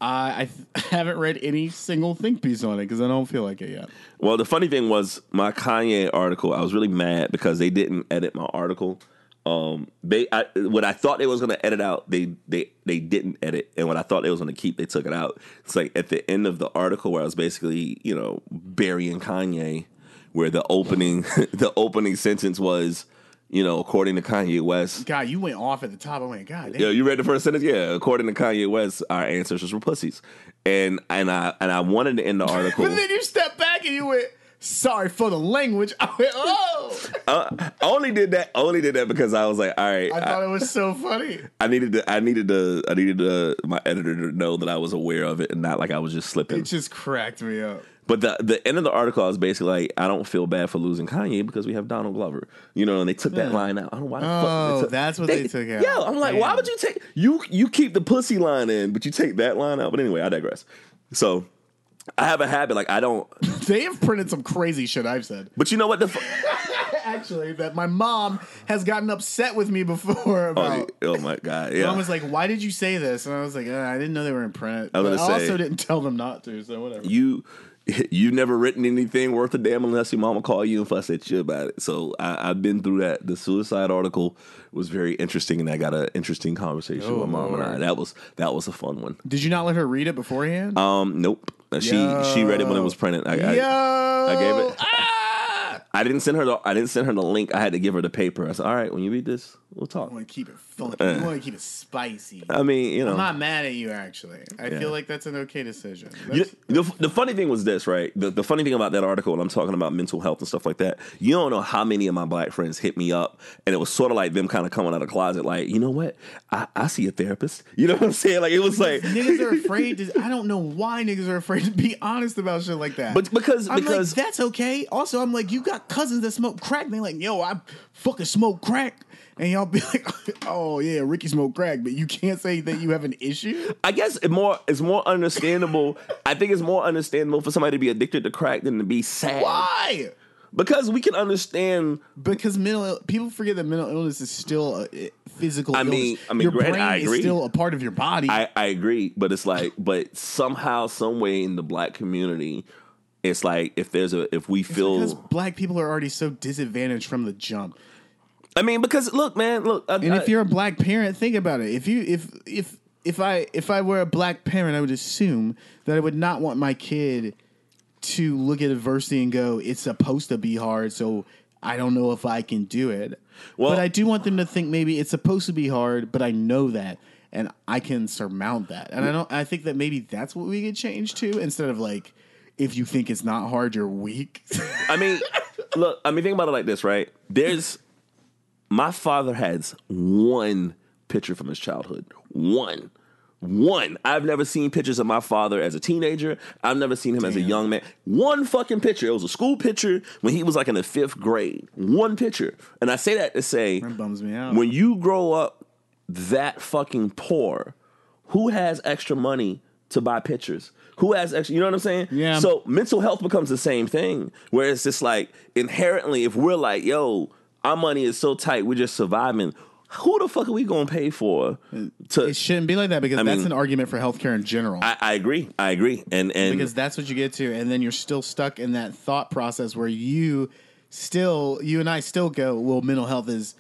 I, I th- haven't read any single think piece on it because I don't feel like it yet. Well, the funny thing was my Kanye article, I was really mad because they didn't edit my article. Um, they I, What I thought they was going to edit out, they, they, they didn't edit. And what I thought they was going to keep, they took it out. It's like at the end of the article where I was basically, you know, burying Kanye, where the opening the opening sentence was, you know, according to Kanye West. God, you went off at the top. I went, God damn. Yeah, you read the first sentence? Yeah, according to Kanye West, our ancestors were pussies. And and I and I wanted to end the article. But then you stepped back and you went, sorry for the language. I went, oh. Uh, I only did that only did that because I was like, all right. I thought I, it was so funny. I needed to I needed to I needed to, my editor to know that I was aware of it and not like I was just slipping. It just cracked me up. But the the end of the article, I was basically like, I don't feel bad for losing Kanye because we have Donald Glover, you know, and they took yeah. that line out. I don't know why the oh, fuck they took, that's what they, they took out. Yeah, I'm like, Damn. why would you take you you keep the pussy line in, but you take that line out? But anyway, I digress. So I have a habit like I don't. They have printed some crazy shit I've said, but you know what? The fu- actually, that my mom has gotten upset with me before about. Oh, oh my god! Yeah, mom was like, "Why did you say this?" And I was like, oh, "I didn't know they were in print." I, but I say, also didn't tell them not to, so whatever. You. You've never written anything worth a damn unless your mama call you and fuss at you about it. So I, I've been through that. The suicide article was very interesting, and I got an interesting conversation oh, with mom Lord. and I. That was that was a fun one. Did you not let her read it beforehand? Um, nope. Yo. She she read it when it was printed. I, Yo. I, I gave it. Ah! I didn't send her. The, I didn't send her the link. I had to give her the paper. I said, "All right, when you read this, we'll talk." I want to keep it funky. Uh, you want to keep it spicy. I mean, you know, I'm not mad at you. Actually, I yeah. feel like that's an okay decision. You, the, the funny thing was this, right? The, the funny thing about that article, and I'm talking about mental health and stuff like that. You don't know how many of my black friends hit me up, and it was sort of like them kind of coming out of the closet, like, you know what? I, I see a therapist. You know what I'm saying? Like it was like niggas are afraid. To, I don't know why niggas are afraid to be honest about shit like that. But because I'm because like, that's okay. Also, I'm like, you got cousins that smoke crack. They're like, yo, I fucking smoke crack. And y'all be like, oh yeah, Ricky smoked crack, but you can't say that you have an issue. I guess it more it's more understandable. I think it's more understandable for somebody to be addicted to crack than to be sad. Why? Because we can understand. Because mental people forget that mental illness is still a physical I illness. Mean, I mean, your granted, brain I agree. Is still a part of your body. I, I agree, but it's like, but somehow, some way in the black community, it's like if there's a if we it's feel because black people are already so disadvantaged from the jump. I mean, because look, man, look, I, and I, if you're a black parent, think about it. If you if if if I if I were a black parent, I would assume that I would not want my kid to look at adversity and go, it's supposed to be hard, so I don't know if I can do it. Well, but I do want them to think maybe it's supposed to be hard, but I know that, and I can surmount that. And I don't. I think that maybe that's what we could change to, instead of like, if you think it's not hard, you're weak. I mean, look, I mean, think about it like this, right? There's, my father has one picture from his childhood. One. One. I've never seen pictures of my father as a teenager. I've never seen him Damn. as a young man. One fucking picture. It was a school picture when he was like in the fifth grade. One picture. And I say that to say, that bums me out. When you grow up that fucking poor, who has extra money to buy pictures? Who has extra, you know what I'm saying? Yeah. So mental health becomes the same thing, where it's just like inherently, if we're like, yo, our money is so tight, we're just surviving. Who the fuck are we going to pay for? To, it shouldn't be like that, because I that's mean, an argument for healthcare in general. I, I agree. I agree. And, and because that's what you get to. And then you're still stuck in that thought process where you still, you and I still go, well, mental health is,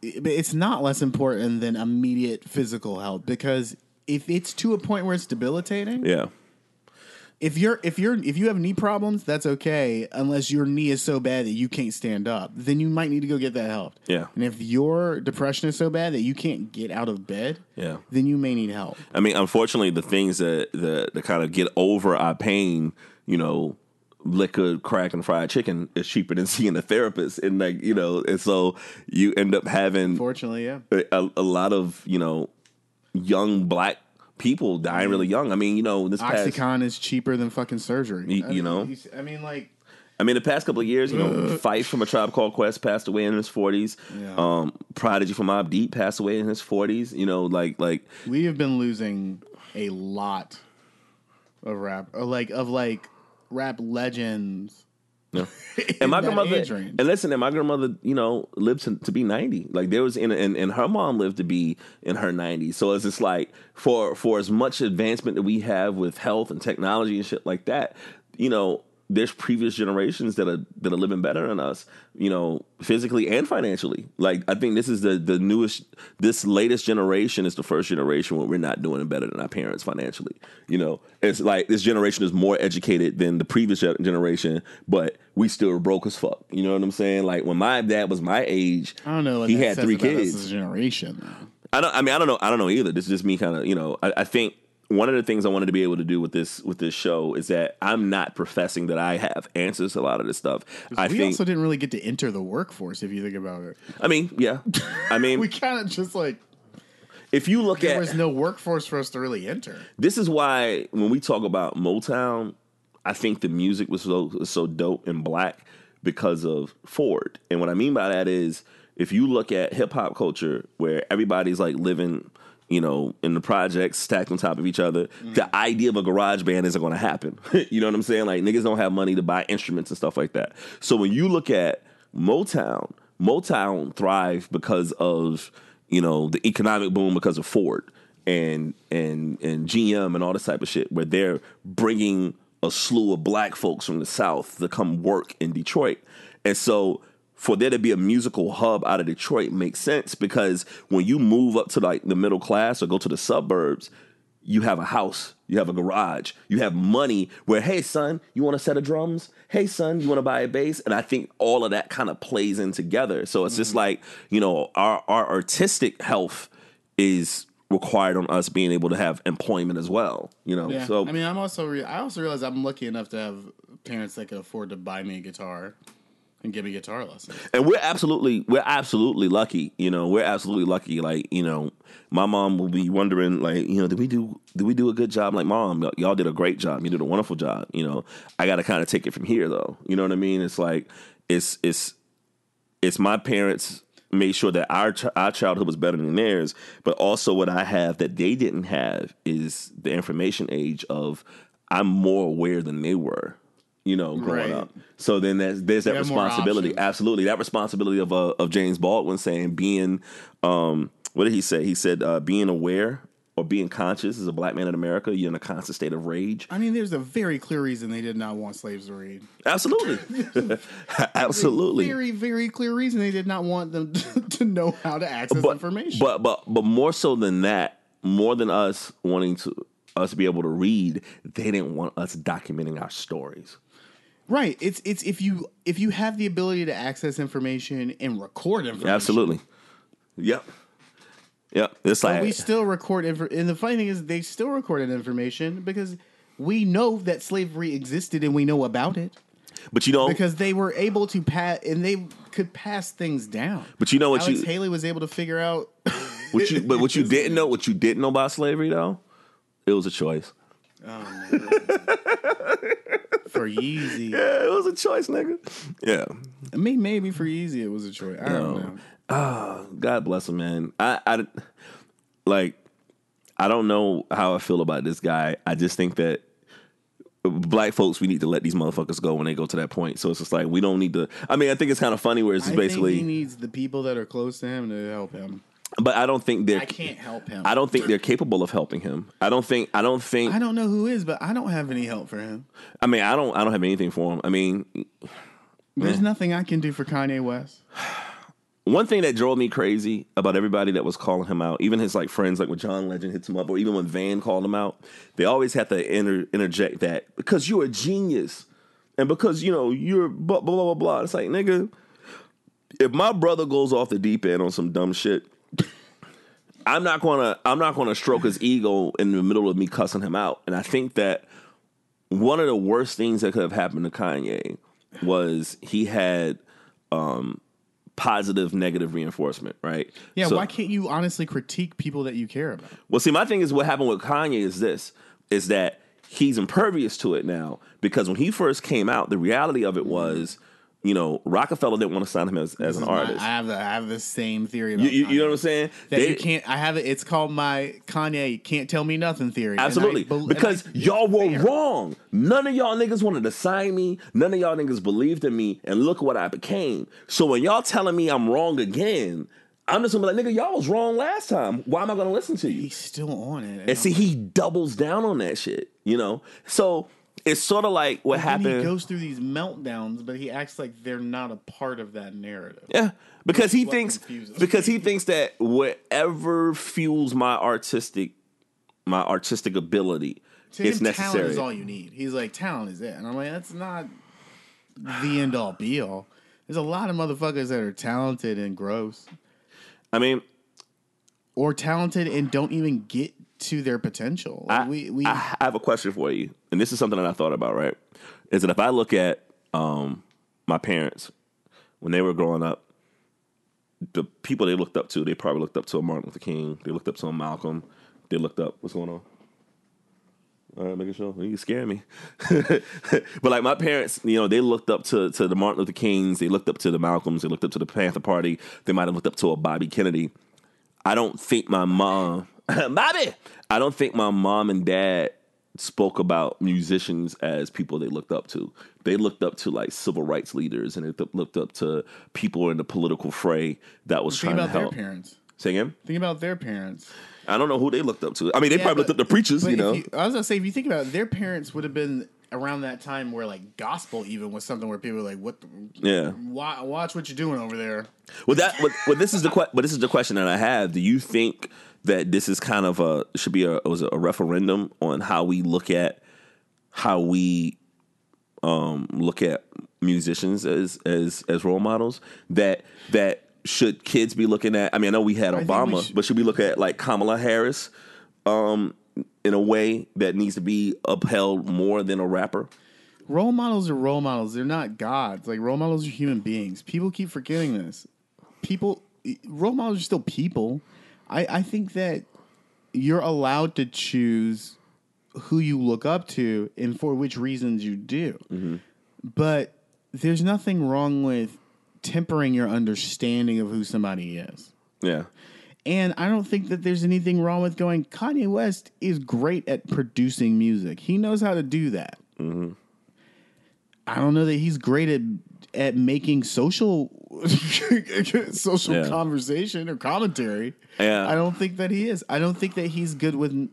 it's not less important than immediate physical health, because if it's to a point where it's debilitating. Yeah. If you're if you're if you have knee problems, that's okay, unless your knee is so bad that you can't stand up. Then you might need to go get that help. Yeah. And if your depression is so bad that you can't get out of bed, yeah, then you may need help. I mean, unfortunately, the things that the that kind of get over our pain, you know, liquor, crack, and fried chicken is cheaper than seeing a therapist, and like you know, and so you end up having, unfortunately, yeah, a, a lot of you know, young black people dying really young. I mean, you know, this OxyContin past, is cheaper than fucking surgery. You, you know, I mean, like, I mean, the past couple of years, you know, Fife from A Tribe Called Quest passed away in his forties. Yeah. Um, Prodigy from Mobb Deep passed away in his forties. You know, like, like we have been losing a lot of rap, or like of like rap legends. Yeah. And my grandmother, and listen, and my grandmother, you know, lived to, to be ninety. Like there was, in and, and her mom lived to be in her nineties. So it's just like for for as much advancement that we have with health and technology and shit like that, you know, there's previous generations that are that are living better than us, you know, physically and financially. Like I think this is the the newest, this latest generation is the first generation where we're not doing better than our parents financially. You know, it's like this generation is more educated than the previous generation, but we still are broke as fuck. You know what I'm saying? Like when my dad was my age, I don't know what he that had says three about kids. This generation, though. I don't. I mean, I don't know. I don't know either. This is just me, kind of. You know, I, I think. One of the things I wanted to be able to do with this with this show is that I'm not professing that I have answers to a lot of this stuff. I we think, also didn't really get to enter the workforce, if you think about it. I mean, yeah. I mean, we kind of just like, if you look there at, there was no workforce for us to really enter. This is why when we talk about Motown, I think the music was so, was so dope and black because of Ford. And what I mean by that is, if you look at hip hop culture, where everybody's like living, you know, in the projects stacked on top of each other, mm. the idea of a garage band isn't going to happen. You know what I'm saying? Like niggas don't have money to buy instruments and stuff like that. So when you look at Motown, Motown thrived because of, you know, the economic boom because of Ford and and and G M and all this type of shit, where they're bringing a slew of black folks from the South to come work in Detroit. And so for there to be a musical hub out of Detroit makes sense, because when you move up to like the middle class or go to the suburbs, you have a house, you have a garage, you have money where, hey, son, you want a set of drums? Hey, son, you want to buy a bass? And I think all of that kind of plays in together. So it's mm-hmm. just like, you know, our, our artistic health is required on us being able to have employment as well, you know? Yeah. So I mean, I'm also, re- I also realize I'm lucky enough to have parents that could afford to buy me a guitar and give me guitar lessons. And we're absolutely, we're absolutely lucky. You know, we're absolutely lucky. Like, you know, my mom will be wondering, like, you know, did we do, did we do a good job? Like, mom, y- y'all did a great job. You did a wonderful job. You know, I got to kind of take it from here, though. You know what I mean? It's like, it's, it's, it's my parents made sure that our ch- our childhood was better than theirs, but also what I have that they didn't have is the information age of, I'm more aware than they were you know, growing right. up. So then there's, there's that responsibility. Absolutely. That responsibility of uh, of James Baldwin saying being, um, what did he say? He said uh, being aware or being conscious as a black man in America, you're in a constant state of rage. I mean, there's a very clear reason they did not want slaves to read. Absolutely. Absolutely. Very, very clear reason they did not want them to, to know how to access but, information. But but but more so than that, more than us wanting to us be able to read, they didn't want us documenting our stories. Right. It's it's if you if you have the ability to access information and record information. Absolutely. Yep. Yep. It's like, we still record infor- and the funny thing is they still recorded information because we know that slavery existed and we know about it. But you know, because they were able to pass and they could pass things down. But you know what Alex you Haley was able to figure out what you but what you didn't know what you didn't know about slavery though, it was a choice. Oh, man. For Yeezy. Yeah, it was a choice, nigga. Yeah. I mean, maybe for Yeezy it was a choice. I no. don't know. Oh, God bless him, man. I, I, like, I don't know how I feel about this guy. I just think that black folks, we need to let these motherfuckers go when they go to that point. So it's just like, we don't need to. I mean, I think it's kind of funny where it's I basically. Think he needs the people that are close to him to help him. But I don't think they're. I can't help him. I don't think they're capable of helping him. I don't think. I don't think. I don't know who is, but I don't have any help for him. I mean, I don't. I don't have anything for him. I mean, there's man. nothing I can do for Kanye West. One thing that drove me crazy about everybody that was calling him out, even his like friends, like when John Legend hits him up, or even when Van called him out, they always had to inter- interject that because you're a genius, and because you know you're blah blah blah blah. It's like, nigga, if my brother goes off the deep end on some dumb shit. I'm not gonna I'm not gonna stroke his ego in the middle of me cussing him out. And I think that one of the worst things that could have happened to Kanye was he had um, positive, negative reinforcement, right? Yeah, so, why can't you honestly critique people that you care about? Well, see, my thing is what happened with Kanye is this, is that he's impervious to it now because when he first came out, the reality of it was, you know, Rockefeller didn't want to sign him as, as an artist. My, I have the I have the same theory about you, you, Kanye. You know what I'm saying? That they, you can't. I have it. It's called my Kanye can't tell me nothing theory. Absolutely, I, because I, y'all were fair. wrong. None of y'all niggas wanted to sign me. None of y'all niggas believed in me. And look what I became. So when y'all telling me I'm wrong again, I'm just gonna be like, nigga, y'all was wrong last time. Why am I gonna listen to you? He's still on it, and, and see, like, he doubles down on that shit. You know, so. It's sort of like what happened. He goes through these meltdowns, but he acts like they're not a part of that narrative. Yeah, because he thinks because he thinks that whatever fuels my artistic my artistic ability is necessary. Talent is all you need. He's like, talent is it, and I'm like, that's not the end all be all. There's a lot of motherfuckers that are talented and gross. I mean, or talented and don't even get. To their potential. Like I, we, we... I have a question for you, and this is something that I thought about, right? Is that if I look at um, my parents, when they were growing up, the people they looked up to, they probably looked up to a Martin Luther King, they looked up to a Malcolm, they looked up, what's going on? All right, making sure. You scare me. But like my parents, you know, they looked up to, to the Martin Luther Kings, they looked up to the Malcolms, they looked up to the Panther Party, they might have looked up to a Bobby Kennedy. I don't think my mom... Bobby! I don't think my mom and dad spoke about musicians as people they looked up to. They looked up to like civil rights leaders, and they th- looked up to people in the political fray that was trying to help. Think about their parents. Say again? Think about their parents. I don't know who they looked up to. I mean, they yeah, probably but, looked up to preachers, you know. You, I was going to say, if you think about it, their parents would have been around that time where like gospel even was something where people were like, what? The, yeah. Why, watch what you're doing over there. Well, that, well, well, this is the que- but this is the question that I have. Do you think... that this is kind of a should be a was a referendum on how we look at how we um, look at musicians as as as role models that that should kids be looking at? I mean, I know we had Obama, I think we should. But should we look at like Kamala Harris um, in a way that needs to be upheld more than a rapper? Role models are role models. They're not gods. Like role models are human beings. People keep forgetting this. People role models are still people. I, I think that you're allowed to choose who you look up to and for which reasons you do. Mm-hmm. But there's nothing wrong with tempering your understanding of who somebody is. Yeah. And I don't think that there's anything wrong with going, Kanye West is great at producing music. He knows how to do that. Mm-hmm. I don't know that he's great at at making social social yeah. conversation or commentary. Yeah. I don't think that he is. I don't think that he's good with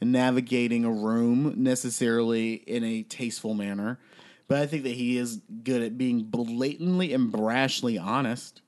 navigating a room necessarily in a tasteful manner. But I think that he is good at being blatantly and brashly honest.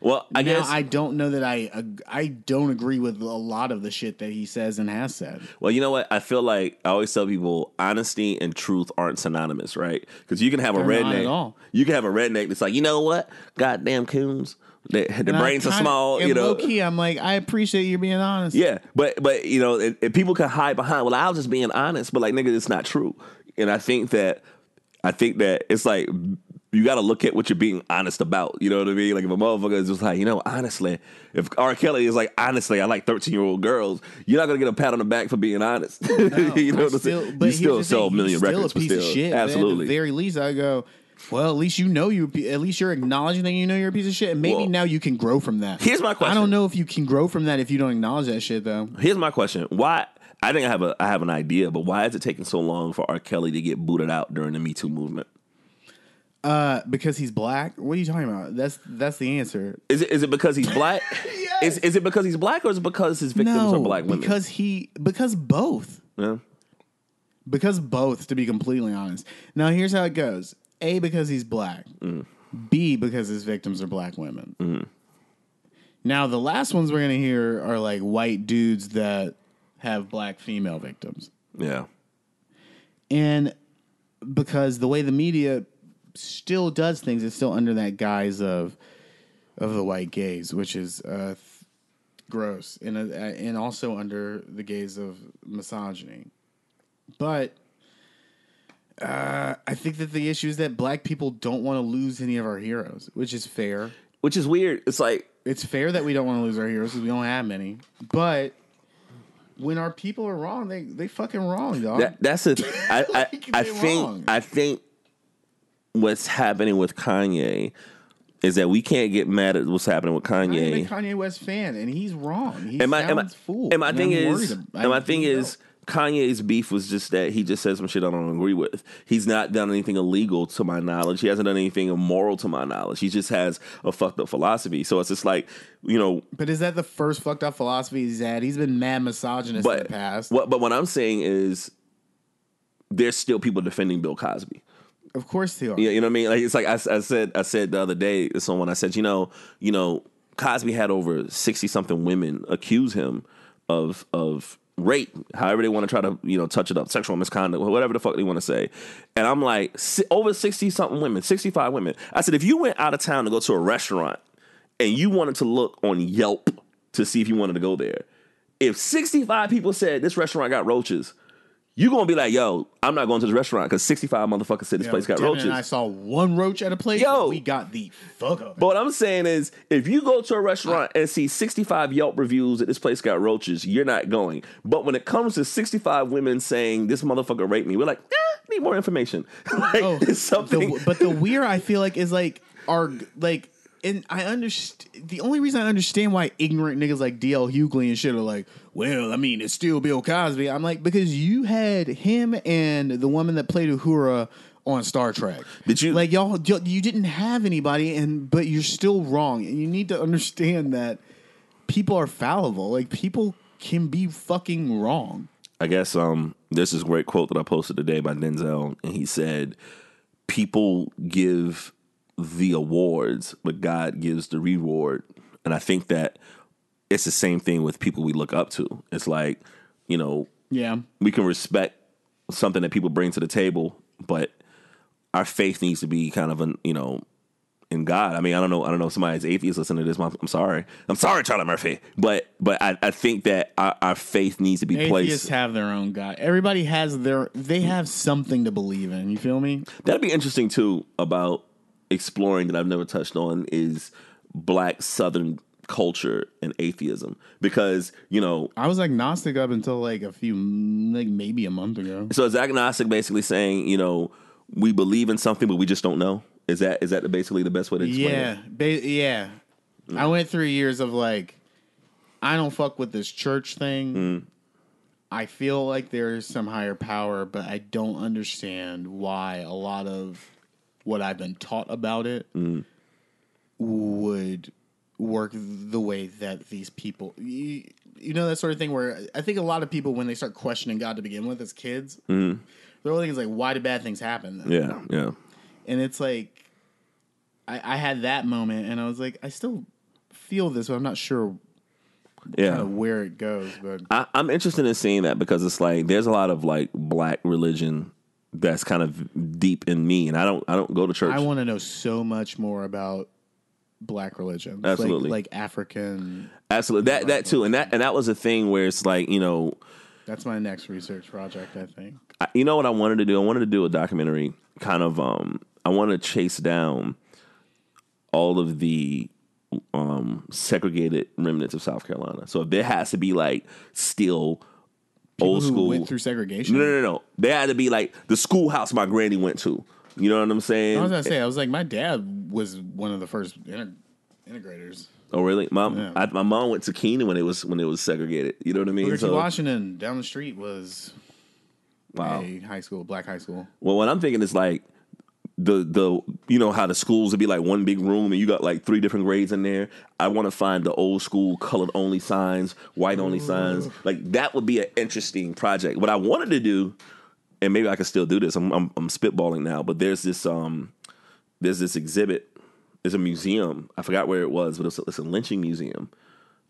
Well, I now, guess I don't know that I uh, I don't agree with a lot of the shit that he says and has said. Well, you know what? I feel like I always tell people honesty and truth aren't synonymous, right? Because you can have They're a redneck, you can have a redneck that's like, you know what, goddamn coons, the brains I'm, are small. I'm, you know, low key, I'm like, I appreciate you being honest. Yeah, but but you know, it, it, people can hide behind. Well, I was just being honest, but like, nigga, it's not true. And I think that I think that it's like. You got to look at what you're being honest about. You know what I mean? Like, if a motherfucker is just like, you know, honestly, if R. Kelly is like, honestly, I like thirteen-year-old girls, you're not going to get a pat on the back for being honest. No, you know what I'm saying? You still sell a million records. Still a piece of shit. Absolutely. At the very least, I go, well, at least you know you, at least you're acknowledging that you know you're a piece of shit, and maybe well, now you can grow from that. Here's my question. I don't know if you can grow from that if you don't acknowledge that shit, though. Here's my question. Why? I think I have a, I have an idea, but why is it taking so long for R. Kelly to get booted out during the Me Too movement? Uh, because he's black? What are you talking about? That's that's the answer. Is it is it because he's black? Yes. Is is it because he's black, or is it because his victims no, are black women? Because he because both. Yeah. Because both, to be completely honest. Now here's how it goes. A, because he's black. Mm. B, because his victims are black women. Mm. Now the last ones we're gonna hear are like white dudes that have black female victims. Yeah. And because the way the media still does things, it's still under that guise of of the white gaze, which is uh, th- gross, and uh, and also under the gaze of misogyny. But uh, I think that the issue is that black people don't want to lose any of our heroes, which is fair. Which is weird. It's like it's fair that we don't want to lose our heroes because we don't have many. But when our people are wrong, they they fucking wrong, dog. That, that's a I I, like, I think wrong. I think. What's happening with Kanye is that we can't get mad at what's happening with Kanye. I'm even a Kanye West fan, and he's wrong. He sounds fool. And my thing is, and my thing is, Kanye's beef was just that he just said some shit I don't agree with. He's not done anything illegal to my knowledge. He hasn't done anything immoral to my knowledge. He just has a fucked up philosophy. So it's just like, you know. But is that the first fucked up philosophy he's had? He's been mad misogynist in the past. What, but what I'm saying is, there's still people defending Bill Cosby. Of course they are. Yeah, you know what I mean? Like, it's like I, I said I said the other day to someone, I said, you know, you know, Cosby had over sixty-something women accuse him of of rape, however they want to try to, you know, touch it up, sexual misconduct, whatever the fuck they want to say. And I'm like, over sixty-something women, sixty-five women. I said, if you went out of town to go to a restaurant and you wanted to look on Yelp to see if you wanted to go there, if sixty-five people said this restaurant got roaches, you're going to be like, yo, I'm not going to this restaurant because sixty-five motherfuckers said this yo, place got roaches. And I saw one roach at a place. Yo, we got the fuck up. But what I'm saying is, if you go to a restaurant I, and see sixty-five Yelp reviews that this place got roaches, you're not going. But when it comes to sixty-five women saying this motherfucker raped me, we're like, eh, need more information. Like, oh, it's something. The, but the weird, I feel like, is like, our, like, and I understand. The only reason I understand why ignorant niggas like D L Hughley and shit are like, well, I mean, it's still Bill Cosby. I'm like, because you had him and the woman that played Uhura on Star Trek. Did you like y'all? You didn't have anybody, and but you're still wrong, and you need to understand that people are fallible. Like, people can be fucking wrong. I guess um, this is a great quote that I posted today by Denzel, and he said, "People give the awards, but God gives the reward." And I think that it's the same thing with people we look up to. It's like, you know, yeah, we can respect something that people bring to the table, but our faith needs to be kind of, an, you know, in God. I mean, I don't know. I don't know if somebody's atheist listening to this. I'm, I'm sorry. I'm sorry, Charlie Murphy. But but I, I think that our, our faith needs to be atheists placed. Atheists have their own God. Everybody has their, they have something to believe in. You feel me? That'd be interesting too about exploring that I've never touched on is black Southern culture and atheism, because, you know, I was agnostic up until like a few, like maybe a month ago. So is agnostic basically saying, you know, we believe in something, but we just don't know? Is that is that basically the best way to explain yeah, it? Ba- yeah. Mm. I went through years of like, I don't fuck with this church thing. Mm. I feel like there's some higher power, but I don't understand why a lot of what I've been taught about it mm. would work the way that these people, you, you know, that sort of thing where I think a lot of people, when they start questioning God to begin with as kids, mm. their whole thing is like, why do bad things happen? Yeah, yeah. And it's like, I, I had that moment and I was like, I still feel this, but I'm not sure yeah. kind of where it goes. But I, I'm interested in seeing that because it's like, there's a lot of like black religion that's kind of deep in me and I don't, I don't go to church. I want to know so much more about black religion. Absolutely. Like, like African. Absolutely. That, that too. And that, and that was a thing where it's like, you know, that's my next research project, I think. I, you know what I wanted to do? I wanted to do a documentary kind of, um, I want to chase down all of the um, segregated remnants of South Carolina. So if there has to be like still people old who school went through segregation. No, no, no, no. There had to be like the schoolhouse my granny went to. You know what I'm saying? I was gonna say, I was like, my dad was one of the first inter- integrators. Oh, really? My yeah. I, my mom went to Keenan when it was when it was segregated. You know what I mean? Richie so, Washington down the street was wow. a high school, black high school. Well, what I'm thinking is like. The the you know how the schools would be like one big room and you got like three different grades in there. I want to find the old school colored only signs, white only Ooh. signs. Like that would be an interesting project. What I wanted to do, and maybe I could still do this. I'm I'm, I'm spitballing now, but there's this um there's this exhibit. There's a museum. I forgot where it was, but it's a, it's a lynching museum.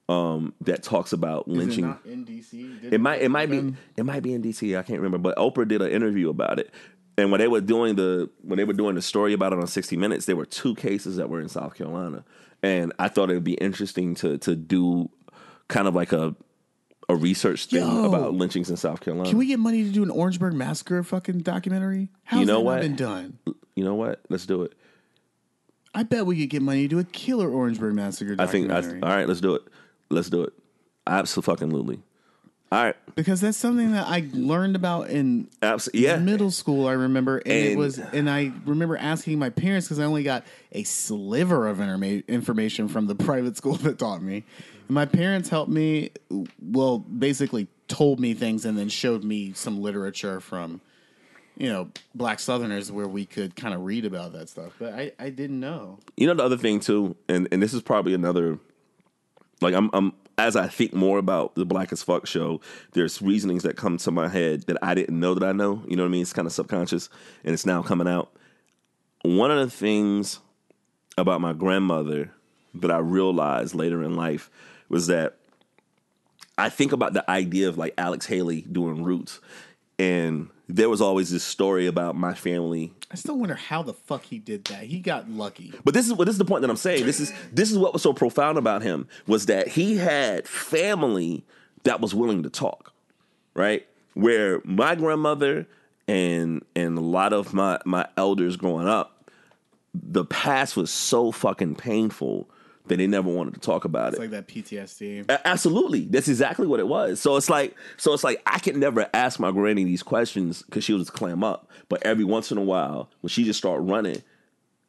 Um, that talks about lynching. Is it not in D C? Did it might it might them? be it might be in D C. I can't remember, but Oprah did an interview about it. And when they were doing the when they were doing the story about it on sixty minutes, there were two cases that were in South Carolina, and I thought it would be interesting to to do kind of like a a research thing Yo, about lynchings in South Carolina. Can we get money to do an Orangeburg Massacre fucking documentary? How's you know that what? not been done? You know what? Let's do it. I bet we could get money to do a killer Orangeburg Massacre documentary. I think. I, all right, let's do it. Let's do it. Absolutely. All right. Because that's something that I learned about in Absol- yeah. middle school, I remember. And, and it was, and I remember asking my parents because I only got a sliver of interma- information from the private school that taught me. And my parents helped me, well, basically told me things and then showed me some literature from, you know, black Southerners where we could kind of read about that stuff. But I, I didn't know. You know, the other thing, too, and, and this is probably another, like, I'm, I'm, as I think more about the Black as Fuck show, there's reasonings that come to my head that I didn't know that I know. You know what I mean? It's kind of subconscious, and it's now coming out. One of the things about my grandmother that I realized later in life was that I think about the idea of, like, Alex Haley doing Roots, and there was always this story about my family. I still wonder how the fuck he did that. He got lucky. But this is what this is the point that I'm saying. This is this is what was so profound about him was that he had family that was willing to talk, right? Where my grandmother and and a lot of my my elders growing up, the past was so fucking painful that they never wanted to talk about it's it. It's like that P T S D. A- absolutely. That's exactly what it was. So it's like, so it's like I could never ask my granny these questions because she would just clam up. But every once in a while, when she just start running,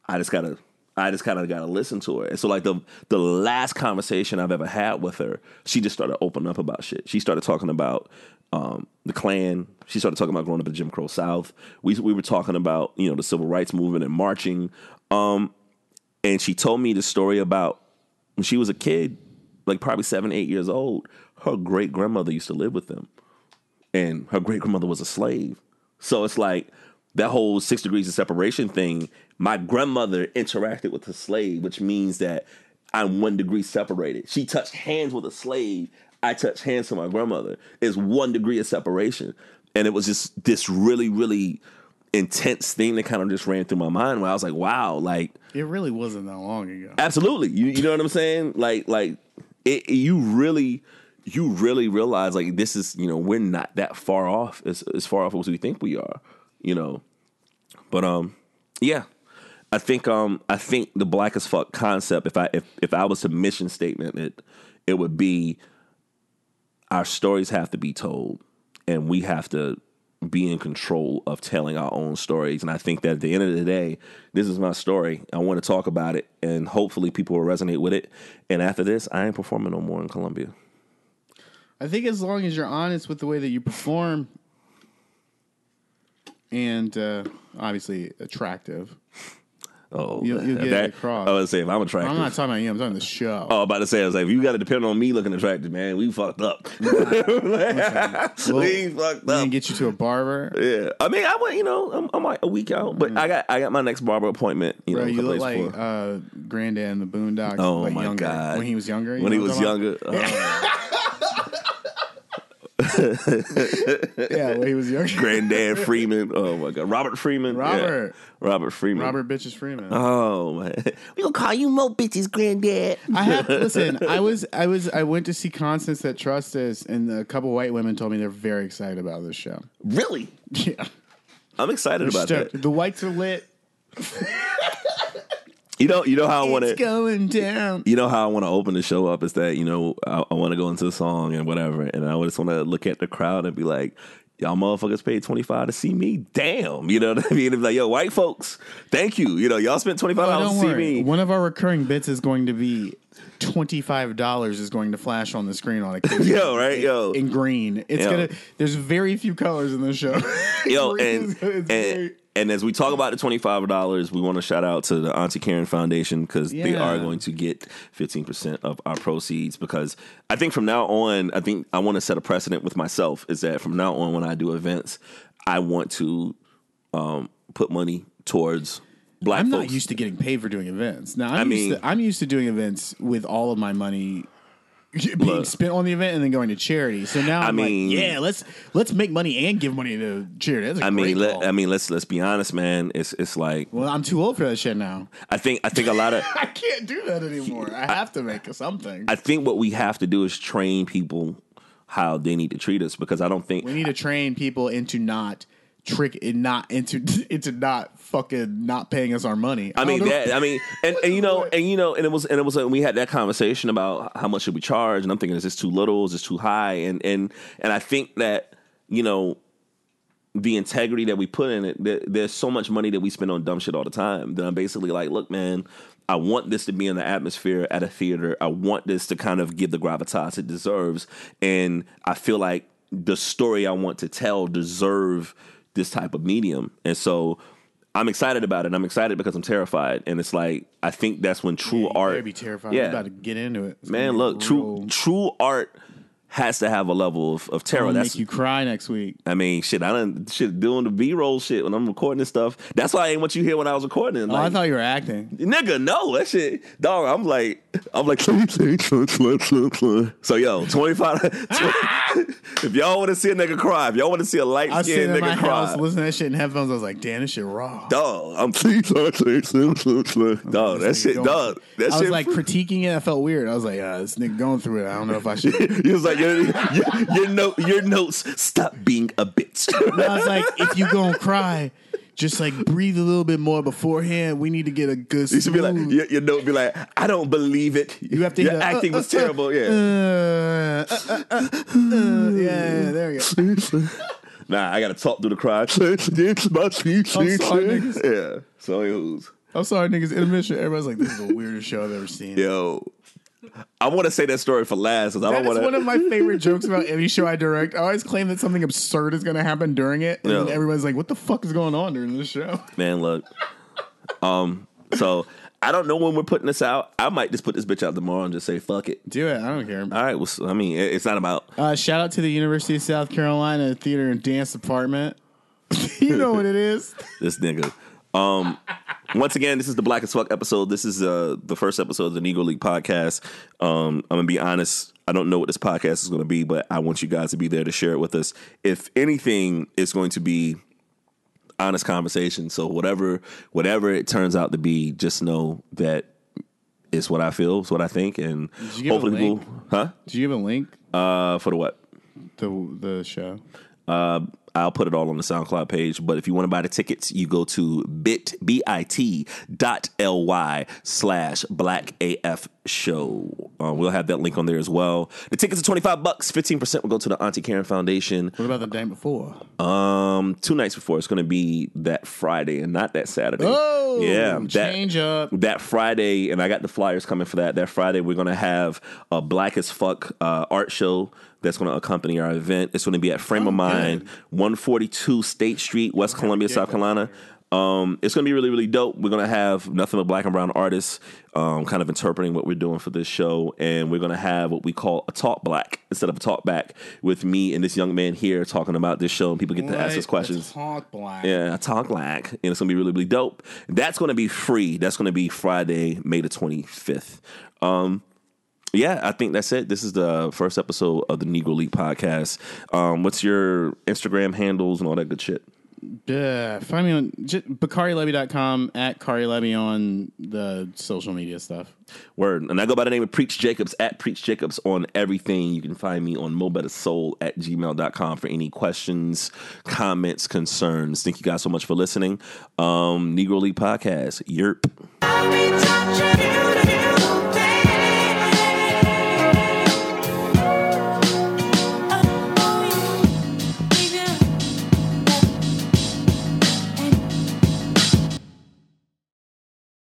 I just gotta, I just kind of gotta listen to her. And so like the the last conversation I've ever had with her, she just started opening up about shit. She started talking about um, the Klan. She started talking about growing up in Jim Crow South. We we were talking about, you know, the Civil Rights Movement and marching. Um, and she told me the story about when she was a kid, like probably seven, eight years old, her great-grandmother used to live with them. And her great-grandmother was a slave. So it's like that whole six degrees of separation thing, my grandmother interacted with a slave, which means that I'm one degree separated. She touched hands with a slave. I touched hands with my grandmother. It's one degree of separation. And it was just this really, really intense thing that kind of just ran through my mind where I was like, wow, like it really wasn't that long ago. Absolutely. You you know what I'm saying? Like, like it, it, you really, you really realize like this is, you know, we're not that far off as, as far off as we think we are, you know? But, um, yeah, I think, um, I think the Black as Fuck concept, if I, if, if I was a mission statement, it, it would be our stories have to be told and we have to be in control of telling our own stories. And I think that at the end of the day, this is my story. I want to talk about it and hopefully people will resonate with it. And after this, I ain't performing no more in Columbia. I think as long as you're honest with the way that you perform and uh, obviously attractive, Oh, you'll, you'll get that, it across. I was saying, if I'm attractive. I'm not talking about you. I'm talking the show. Oh, about to say, I was like, if you got to depend on me looking attractive, man, we fucked up. Nah, listen, we well, fucked up. And get you to a barber. Yeah, I mean, I went. You know, I'm, I'm like a week out, but mm. I got I got my next barber appointment. You Bro, know, you look like uh, Granddad in the Boondocks. Oh like my younger, god, when he was younger. When he was younger. Yeah, when he was younger. Granddad Freeman. Oh my god. Robert Freeman. Robert. Yeah. Robert Freeman. Robert bitches Freeman. Oh man. We gonna call you Mo bitches Granddad. I have to listen, I was I was I went to see Constance at Trusses and a couple white women told me they're very excited about this show. Really? Yeah. I'm excited We're about stoked. That. The whites are lit. You know, you know how I want to. It's going down. You know how I want to open the show up is that you know I, I want to go into a song and whatever, and I just want to look at the crowd and be like, "Y'all motherfuckers paid twenty-five dollars to see me." Damn, you know what I mean? It's like, yo, white folks, thank you. You know, y'all spent twenty-five dollars oh, don't to see worry. Me. One of our recurring bits is going to be twenty-five dollars is going to flash on the screen on a kid. Yo, right, yo, in green. It's yo. gonna. There's very few colors in this show. Yo, and. Is, and very, And as we talk about the twenty-five dollars, we want to shout out to the Auntie Karen Foundation because yeah. they are going to get fifteen percent of our proceeds because I think from now on, I think I want to set a precedent with myself is that from now on when I do events, I want to um, put money towards black I'm folks. Not used to getting paid for doing events. Now, I'm, I mean, used to, I'm used to doing events with all of my money being look, spent on the event and then going to charity. So now I'm I mean, like, yeah, let's let's make money and give money to charity. That's a I great mean, let, I mean, let's let's be honest, man. It's it's like, well, I'm too old for that shit now. I think I think a lot of I can't do that anymore. I, I have to make something. I think what we have to do is train people how they need to treat us because I don't think we need to train people into not. Trick it not into into not fucking not paying us our money. I, I mean that. I mean, and, and you know, and you know, and it was and it was. And we had that conversation about how much should we charge, and I'm thinking, is this too little? Is this too high? And and and I think that you know, the integrity that we put in it. There, there's so much money that we spend on dumb shit all the time that I'm basically like, look, man, I want this to be in the atmosphere at a theater. I want this to kind of give the gravitas it deserves, and I feel like the story I want to tell deserve this type of medium. And so I'm excited about it. I'm excited because I'm terrified. And it's like, I think that's when true yeah, you art. You better be terrified. Yeah. You're about to get into it. It's Man, look, true, true art has to have a level of, of terror. That's make you cry next week. I mean, shit, I done shit doing the B-roll shit when I'm recording this stuff. That's why I ain't what you hear when I was recording. Like, oh, I thought you were acting. Nigga, no, that shit, dog. I'm like, I'm like, so yo, twenty-five. If y'all want to see a nigga cry, if y'all want to see a light skinned nigga cry, I was listening to that shit in headphones. I was like, damn, this shit raw. Dog, I'm dog, that shit, dog. That shit. I was like critiquing it. I felt weird. I was like, uh, this nigga going through it. I don't know if I should. He was like. Your, your, your, note, your notes stop being a bitch. And I was like, if you gonna cry, just like breathe a little bit more beforehand. We need to get a good. You should be like your, your note. Be like, I don't believe it. You have to. Your acting uh, was uh, terrible. Uh, yeah. Uh, uh, uh, uh, yeah. Yeah. There we go. Nah, I gotta talk through the cry. Yeah. So who's? I'm sorry, niggas. Intermission. Everybody's like, this is the weirdest show I've ever seen. Yo. I want to say that story for last because I don't want to. That's one of my favorite jokes about any show I direct. I always claim that something absurd is going to happen during it, and yeah. then everybody's like, "What the fuck is going on during this show?" Man, look. um, so I don't know when we're putting this out. I might just put this bitch out tomorrow and just say, "Fuck it, do it." I don't care. All right. Well, I mean, it's not about. Uh, shout out to the University of South Carolina Theater and Dance Department. You know what it is. This nigga. Um. Once again, this is the Black as Fuck episode. This is uh, the first episode of the Negro League podcast. Um, I'm going to be honest. I don't know what this podcast is going to be, but I want you guys to be there to share it with us. If anything, it's going to be honest conversation. So whatever whatever it turns out to be, just know that it's what I feel. It's what I think. And hopefully people... Huh? Did you give a link? Uh, for the what? The, the show. Uh, I'll put it all on the SoundCloud page. But if you want to buy the tickets, you go to bit, B I T dot L Y slash Black A F show. Uh, we'll have that link on there as well. The tickets are twenty-five bucks. fifteen percent will go to the Auntie Karen Foundation. What about the day before? Um, two nights before. It's going to be that Friday and not that Saturday. Oh, yeah, change that, up. That Friday, and I got the flyers coming for that. That Friday, we're going to have a Black as Fuck uh, art show that's going to accompany our event. It's going to be at Frame oh, of Mind, good. one forty-two State Street, West okay, Columbia, South Carolina. Um, it's going to be really, really dope. We're going to have nothing but black and brown artists um, kind of interpreting what we're doing for this show. And we're going to have what we call a talk black instead of a talk back with me and this young man here talking about this show. And people get what? to ask us questions. A talk black. Yeah, a talk black. And it's going to be really, really dope. That's going to be free. That's going to be Friday, May the twenty-fifth. Um, yeah, I think that's it. This is the first episode of the Negro League podcast. Um, what's your Instagram handles and all that good shit? Yeah, find me on Bakari Lebby dot com, at Kari Lebby on the social media stuff. Word. And I go by the name of Preach Jacobs, at Preach Jacobs on everything. You can find me on mobettersoul at gmail dot com for any questions, comments, concerns. Thank you guys so much for listening. Um, Negro League Podcast. Yerp.